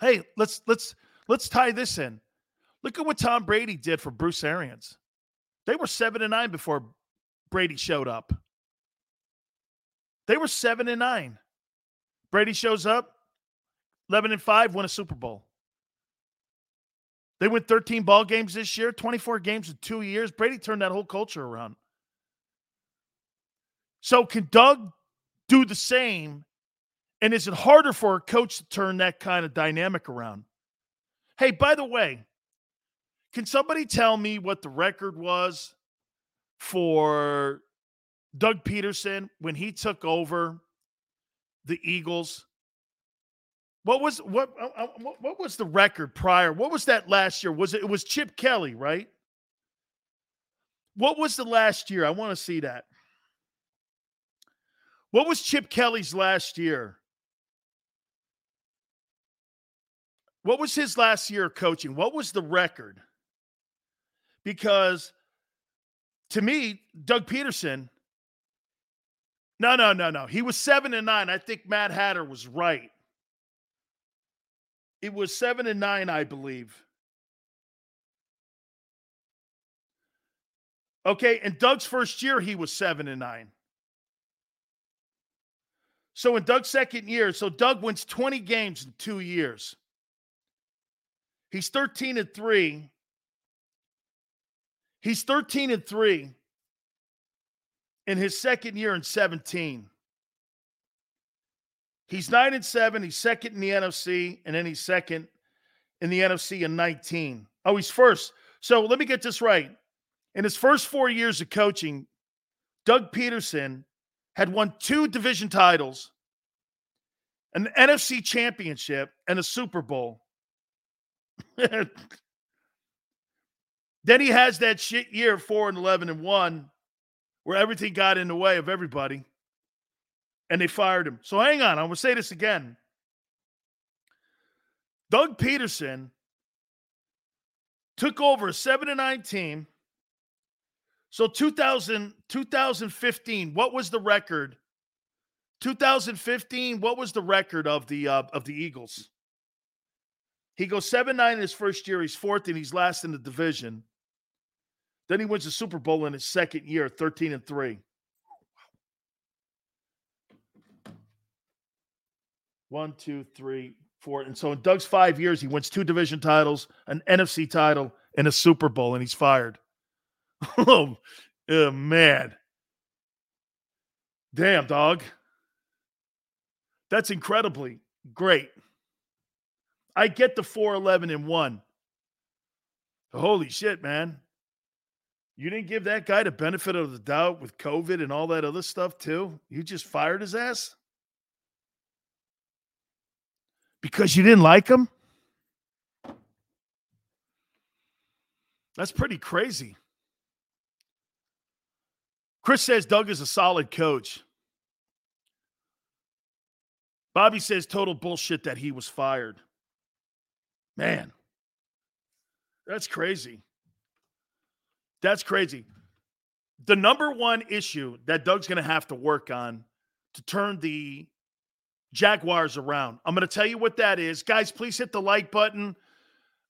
Hey, let's tie this in. Look at what Tom Brady did for Bruce Arians. They were 7-9 before Brady showed up. They were 7-9. Brady shows up, 11-5, won a Super Bowl. They went 13 ball games this year, 24 games in 2 years. Brady turned that whole culture around. So can Doug do the same? And is it harder for a coach to turn that kind of dynamic around? Hey, by the way, can somebody tell me what the record was for Doug Peterson when he took over the Eagles? What was the record prior? What was that last year? Was it was Chip Kelly, right? What was the last year? I want to see that. What was Chip Kelly's last year? What was his last year of coaching? What was the record? Because to me, Doug Peterson, no. He was 7-9. I think Matt Hatter was right. It was 7-9, I believe. Okay, in Doug's first year, he was 7-9. So in Doug's second year, so Doug wins 20 games in 2 years. He's 13-3. He's 13-3 in his second year in 17. He's 9-7. He's second in the NFC, and then he's second in the NFC in 19. Oh, he's first. So let me get this right. In his first 4 years of coaching, Doug Peterson had won 2 division titles, an NFC championship, and a Super Bowl. Then he has that shit year, 4-11-1, where everything got in the way of everybody. And they fired him. So hang on. I'm going to say this again. Doug Peterson took over a 7-9 team. So 2015, what was the record? 2015, what was the record of the Eagles? He goes 7-9 in his first year. He's fourth, and he's last in the division. Then he wins the Super Bowl in his second year, 13-3. 1, 2, 3, 4. And so in Doug's 5 years, he wins 2 division titles, an NFC title, and a Super Bowl, and he's fired. Oh, man. Damn, dog. That's incredibly great. I get the 4-11-1. Holy shit, man. You didn't give that guy the benefit of the doubt with COVID and all that other stuff, too? You just fired his ass? Because you didn't like him? That's pretty crazy. Chris says Doug is a solid coach. Bobby says total bullshit that he was fired. Man, that's crazy. That's crazy. The number one issue that Doug's going to have to work on to turn the Jaguars around. I'm going to tell you what that is. Guys, please hit the like button.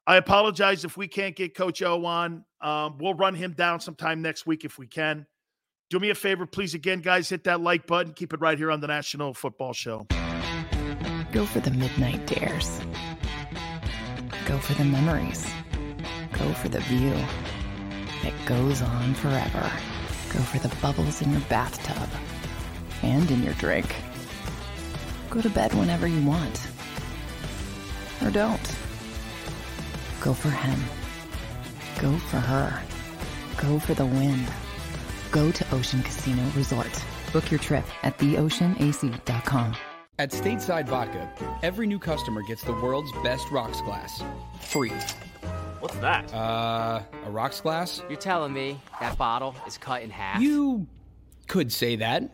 I apologize if we can't get Coach O on. We'll run him down sometime next week if we can. Do me a favor, please, again, guys, hit that like button. Keep it right here on the National Football Show. Go for the midnight dares. Go for the memories. Go for the view that goes on forever. Go for the bubbles in your bathtub and in your drink. Go to bed whenever you want. Or don't. Go for him. Go for her. Go for the win. Go to Ocean Casino Resort. Book your trip at theoceanac.com. At Stateside Vodka, every new customer gets the world's best rocks glass. Free. What's that? A rocks glass? You're telling me that bottle is cut in half? You could say that.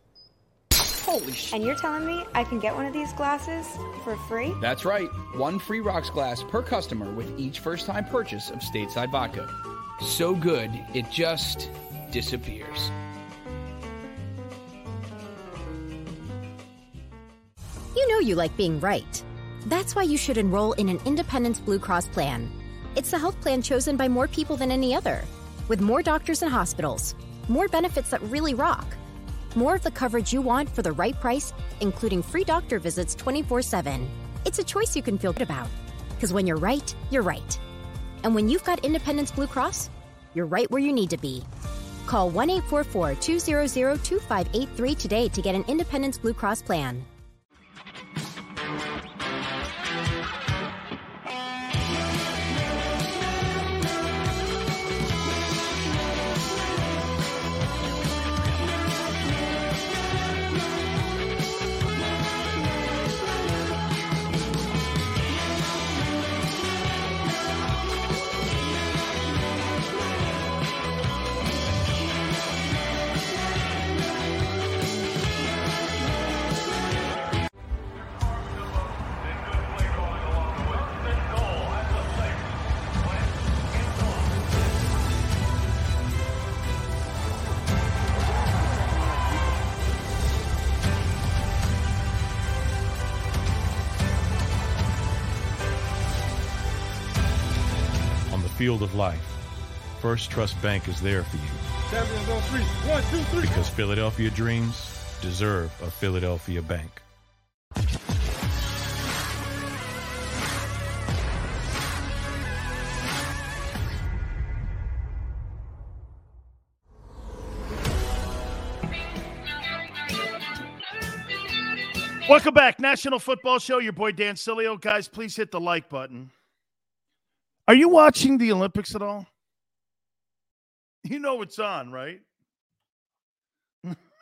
Holy shit. And you're telling me I can get one of these glasses for free? That's right. One free rocks glass per customer with each first-time purchase of Stateside Vodka. So good, it just disappears. You know you like being right. That's why you should enroll in an Independence Blue Cross plan. It's the health plan chosen by more people than any other. With more doctors and hospitals, more benefits that really rock, more of the coverage you want for the right price, including free doctor visits 24/7. It's a choice you can feel good about. Because when you're right, you're right. And when you've got Independence Blue Cross, you're right where you need to be. Call 1-844-200-2583 today to get an Independence Blue Cross plan. Field of life. First Trust Bank is there for you. 7-3, 1-2-3. Because Philadelphia dreams deserve a Philadelphia bank. Welcome back, National Football Show. Your boy Dan Cilio. Guys, please hit the like button. Are you watching the Olympics at all? You know it's on, right?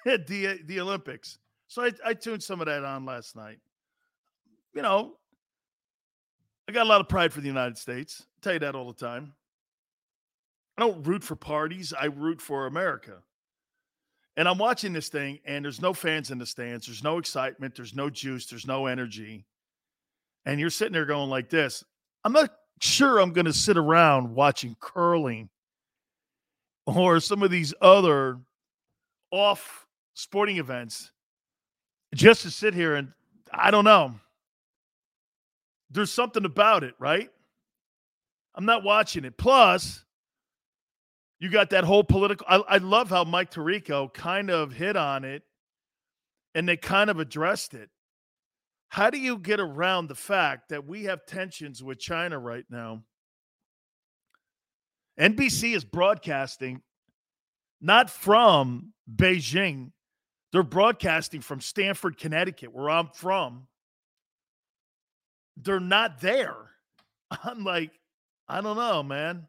the Olympics. So I tuned some of that on last night. You know, I got a lot of pride for the United States. I tell you that all the time. I don't root for parties. I root for America. And I'm watching this thing, and there's no fans in the stands. There's no excitement. There's no juice. There's no energy. And you're sitting there going like this. I'm not sure I'm going to sit around watching curling or some of these other off sporting events just to sit here and, I don't know. There's something about it, right? I'm not watching it. Plus, you got that whole political. I love how Mike Tirico kind of hit on it and they kind of addressed it. How do you get around the fact that we have tensions with China right now? NBC is broadcasting not from Beijing. They're broadcasting from Stamford, Connecticut, where I'm from. They're not there. I'm like, I don't know, man.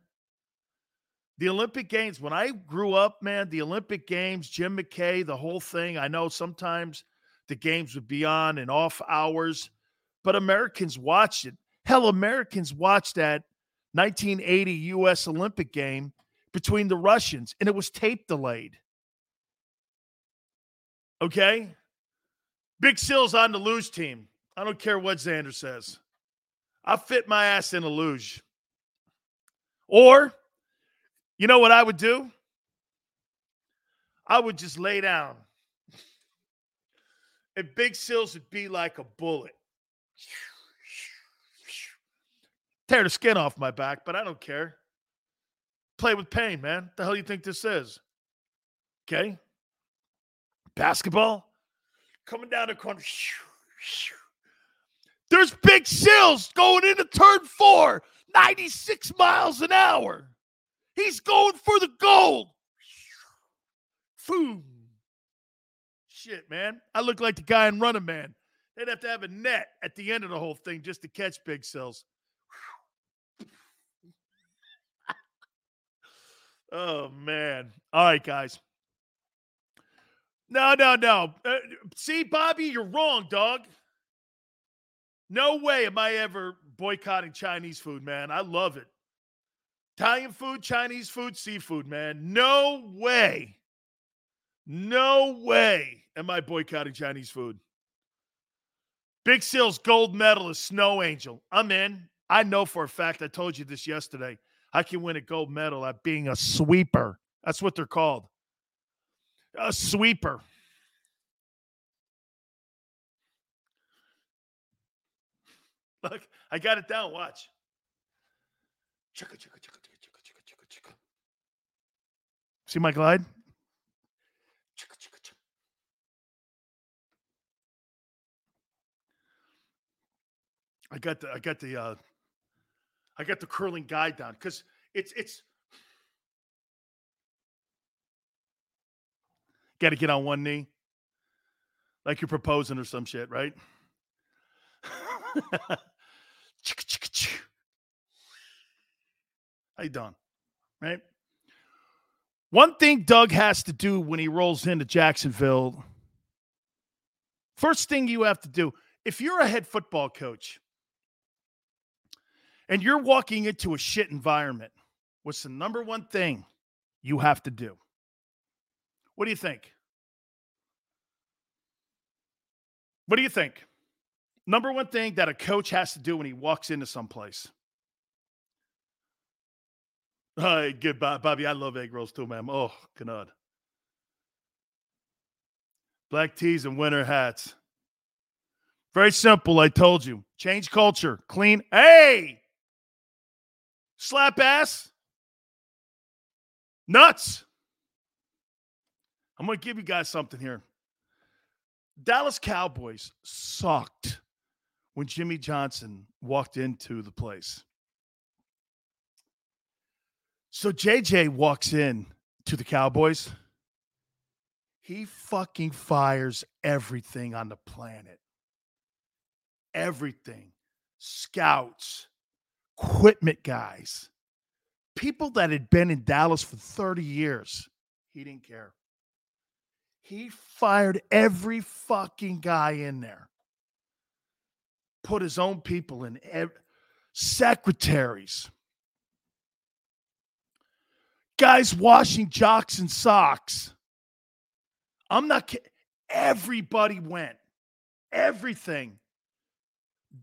The Olympic Games, when I grew up, man, the Olympic Games, Jim McKay, the whole thing. I know sometimes the games would be on and off hours, but Americans watched it. Hell, Americans watched that 1980 U.S. Olympic game between the Russians, and it was tape delayed. Okay? Big Sil's on the luge team. I don't care what Xander says. I fit my ass in a luge. Or, you know what I would do? I would just lay down. And Big Sills would be like a bullet. Tear the skin off my back, but I don't care. Play with pain, man. What the hell do you think this is? Okay? Basketball? Coming down the corner. There's Big Sills going into turn 4. 96 miles an hour. He's going for the gold. Boom. Shit, man. I look like the guy in Running Man. They'd have to have a net at the end of the whole thing just to catch Big Cells. Oh, man. All right, guys. No. See, Bobby, you're wrong, dog. No way am I ever boycotting Chinese food, man. I love it. Italian food, Chinese food, seafood, man. No way am I boycotting Chinese food. Big Seal's gold medalist, Snow Angel. I'm in. I know for a fact, I told you this yesterday, I can win a gold medal at being a sweeper. That's what they're called. A sweeper. Look, I got it down. Watch. Chicka. See my glide? Chicka. I got the curling guide down because it's got to get on one knee like you're proposing or some shit, right? How you doing? Right? One thing Doug has to do when he rolls into Jacksonville, first thing you have to do, if you're a head football coach and you're walking into a shit environment, what's the number one thing you have to do? What do you think? What do you think? Number one thing that a coach has to do when he walks into someplace. Hey, goodbye, Bobby. I love egg rolls too, ma'am. Oh, God. Black tees and winter hats. Very simple, I told you. Change culture. Clean. Hey! Slap ass. Nuts. I'm going to give you guys something here. Dallas Cowboys sucked when Jimmy Johnson walked into the place. So JJ walks in to the Cowboys. He fucking fires everything on the planet. Everything. Scouts, equipment guys, people that had been in Dallas for 30 years. He didn't care. He fired every fucking guy in there. Put his own people in. Secretaries. Guys washing jocks and socks. I'm not kidding. Everybody went. Everything.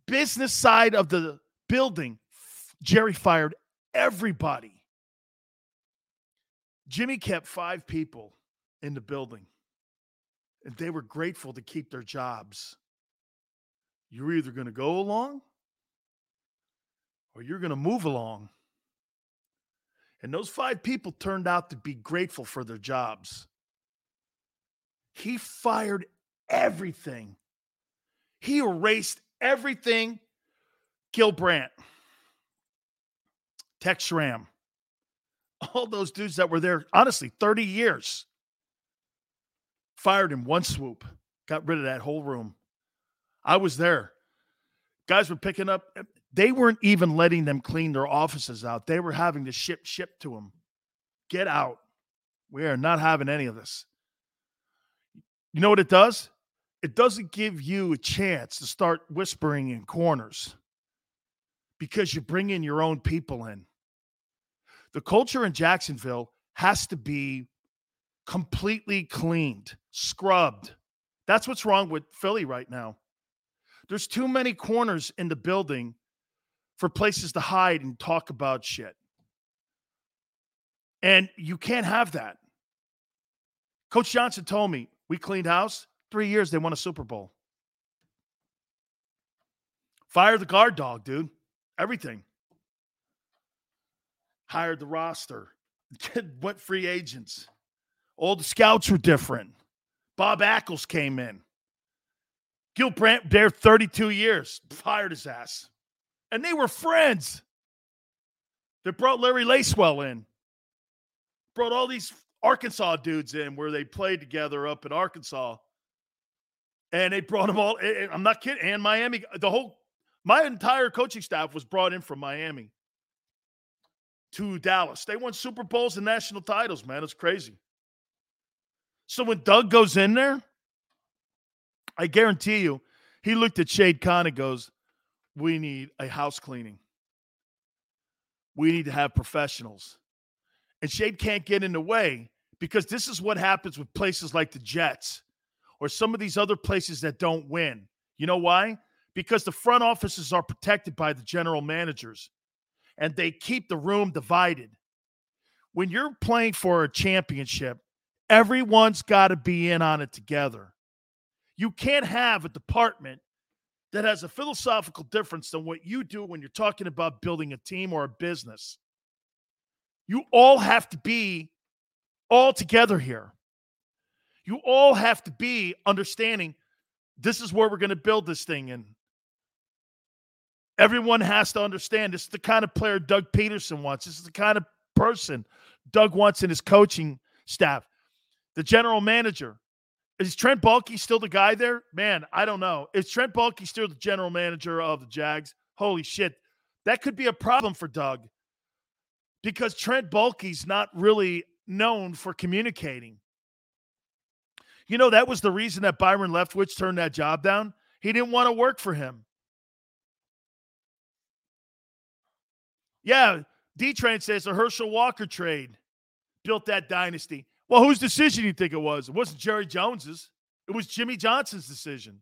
Business side of the building. Jerry fired everybody. Jimmy kept 5 people in the building. And they were grateful to keep their jobs. You're either going to go along or you're going to move along. And those 5 people turned out to be grateful for their jobs. He fired everything. He erased everything. Gil Brandt, Tex Schramm, all those dudes that were there, honestly, 30 years. Fired in one swoop. Got rid of that whole room. I was there. Guys were picking up. They weren't even letting them clean their offices out. They were having to ship to them. Get out. We are not having any of this. You know what it does? It doesn't give you a chance to start whispering in corners because you bring in your own people in. The culture in Jacksonville has to be completely cleaned, scrubbed. That's what's wrong with Philly right now. There's too many corners in the building for places to hide and talk about shit. And you can't have that. Coach Johnson told me, we cleaned house. 3 years, they won a Super Bowl. Fire the guard dog, dude. Everything. Hired the roster. Went free agents. All the scouts were different. Bob Ackles came in. Gil Brandt, there 32 years, fired his ass. And they were friends. They brought Larry Lacewell in. Brought all these Arkansas dudes in where they played together up in Arkansas. And they brought them all. I'm not kidding. And Miami, my entire coaching staff was brought in from Miami to Dallas. They won Super Bowls and national titles, man. It's crazy. So when Doug goes in there, I guarantee you, he looked at Shade Khan and goes, we need a house cleaning. We need to have professionals. And Shade can't get in the way because this is what happens with places like the Jets or some of these other places that don't win. You know why? Because the front offices are protected by the general managers and they keep the room divided. When you're playing for a championship, everyone's got to be in on it together. You can't have a department that has a philosophical difference than what you do when you're talking about building a team or a business. You all have to be all together here. You all have to be understanding this is where we're going to build this thing in. Everyone has to understand this is the kind of player Doug Peterson wants. This is the kind of person Doug wants in his coaching staff. The general manager. Is Trent Baalke still the guy there? Man, I don't know. Is Trent Baalke still the general manager of the Jags? Holy shit. That could be a problem for Doug because Trent Baalke's not really known for communicating. You know, that was the reason that Byron Leftwich turned that job down. He didn't want to work for him. Yeah, D-Train says the Herschel Walker trade built that dynasty. Well, whose decision do you think it was? It wasn't Jerry Jones's. It was Jimmy Johnson's decision.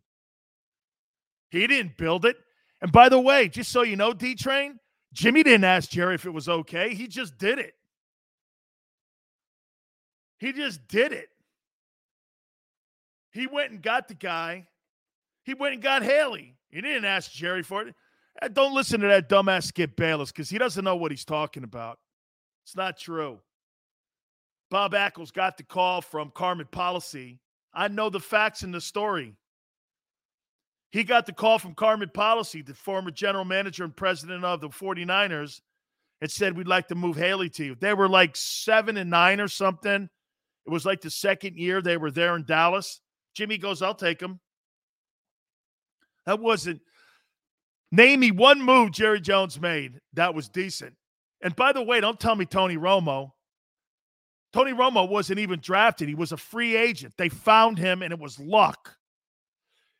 He didn't build it. And by the way, just so you know, D-Train, Jimmy didn't ask Jerry if it was okay. He just did it. He just did it. He went and got the guy. He went and got Haley. He didn't ask Jerry for it. Don't listen to that dumbass Skip Bayless because he doesn't know what he's talking about. It's not true. Bob Ackles got the call from Carmen Policy. I know the facts in the story. He got the call from Carmen Policy, the former general manager and president of the 49ers, and said, we'd like to move Haley to you. They were like 7-9 or something. It was like the second year they were there in Dallas. Jimmy goes, I'll take him. That wasn't – name me one move Jerry Jones made that was decent. And by the way, don't tell me Tony Romo. Tony Romo wasn't even drafted. He was a free agent. They found him, and it was luck.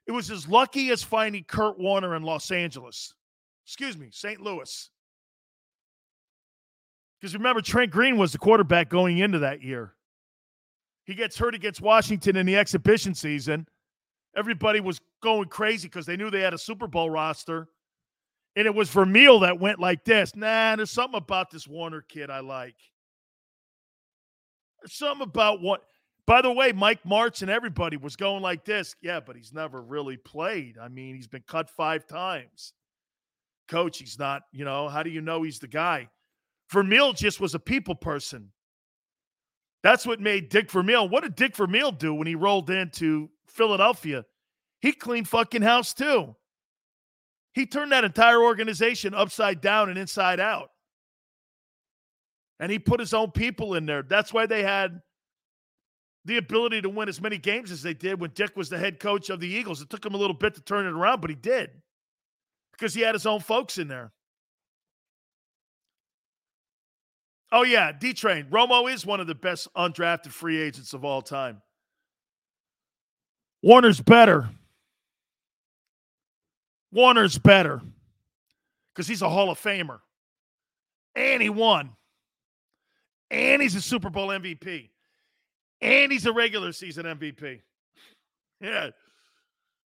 It was as lucky as finding Kurt Warner in Los Angeles. Excuse me, St. Louis. Because remember, Trent Green was the quarterback going into that year. He gets hurt against Washington in the exhibition season. Everybody was going crazy because they knew they had a Super Bowl roster. And it was Vermeil that went like this. Nah, there's something about this Warner kid I like. Something about what, by the way, Mike Martz and everybody was going like this. Yeah, but he's never really played. I mean, he's been cut 5 times. Coach, he's not, you know, how do you know he's the guy? Vermeil just was a people person. That's what made Dick Vermeil. What did Dick Vermeil do when he rolled into Philadelphia? He cleaned fucking house too. He turned that entire organization upside down and inside out. And he put his own people in there. That's why they had the ability to win as many games as they did when Dick was the head coach of the Eagles. It took him a little bit to turn it around, but he did because he had his own folks in there. Oh, yeah, D-Train. Romo is one of the best undrafted free agents of all time. Warner's better. Warner's better because he's a Hall of Famer. And he won. And he's a Super Bowl MVP. And he's a regular season MVP. Yeah.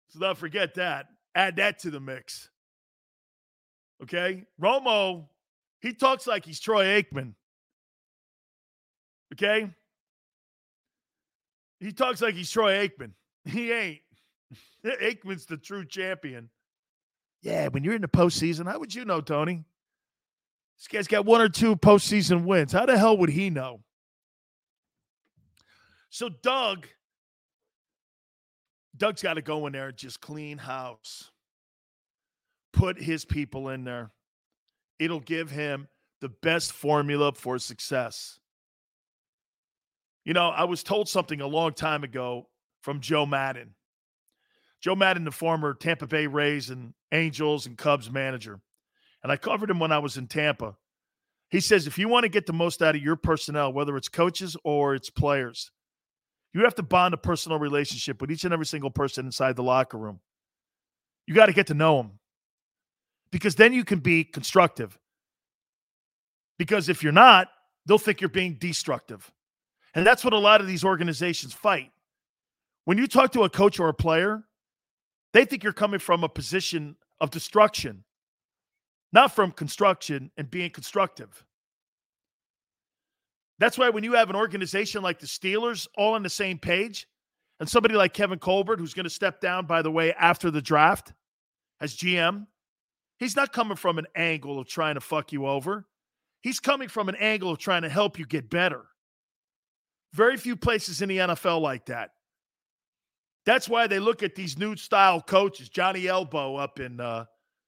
So don't forget that. Add that to the mix. Okay? Romo, he talks like he's Troy Aikman. Okay? He talks like he's Troy Aikman. He ain't. Aikman's the true champion. Yeah, when you're in the postseason, how would you know, Tony? This guy's got 1 or 2 postseason wins. How the hell would he know? So Doug's got to go in there and just clean house. Put his people in there. It'll give him the best formula for success. You know, I was told something a long time ago from Joe Madden. Joe Madden, the former Tampa Bay Rays and Angels and Cubs manager. And I covered him when I was in Tampa. He says, if you want to get the most out of your personnel, whether it's coaches or it's players, you have to bond a personal relationship with each and every single person inside the locker room. You got to get to know them, because then you can be constructive. Because if you're not, they'll think you're being destructive. And that's what a lot of these organizations fight. When you talk to a coach or a player, they think you're coming from a position of destruction, not from construction and being constructive. That's why when you have an organization like the Steelers all on the same page, and somebody like Kevin Colbert, who's going to step down, by the way, after the draft as GM, he's not coming from an angle of trying to fuck you over. He's coming from an angle of trying to help you get better. Very few places in the NFL like that. That's why they look at these new style coaches, Johnny Elbow up in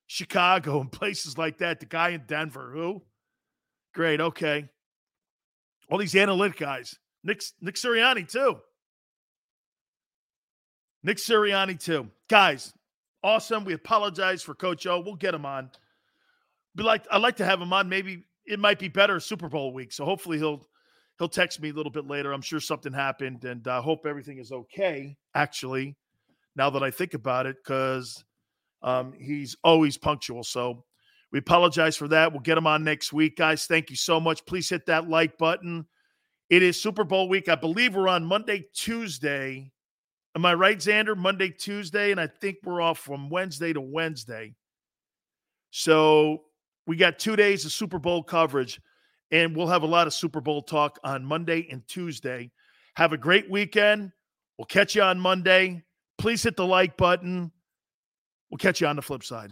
Chicago and places like that, the guy in Denver, who? Great, okay. All these analytic guys. Nick Sirianni, too. Nick Sirianni, too. Guys, awesome. We apologize for Coach O. We'll get him on. I'd like to have him on. Maybe it might be better Super Bowl week, so hopefully he'll text me a little bit later. I'm sure something happened, and I hope everything is okay, actually, now that I think about it, because he's always punctual. So we apologize for that. We'll get him on next week. Guys, thank you so much. Please hit that like button. It is Super Bowl week. I believe we're on Monday, Tuesday. Am I right, Xander? Monday, Tuesday, and I think we're off from Wednesday to Wednesday. So we got 2 days of Super Bowl coverage. And we'll have a lot of Super Bowl talk on Monday and Tuesday. Have a great weekend. We'll catch you on Monday. Please hit the like button. We'll catch you on the flip side.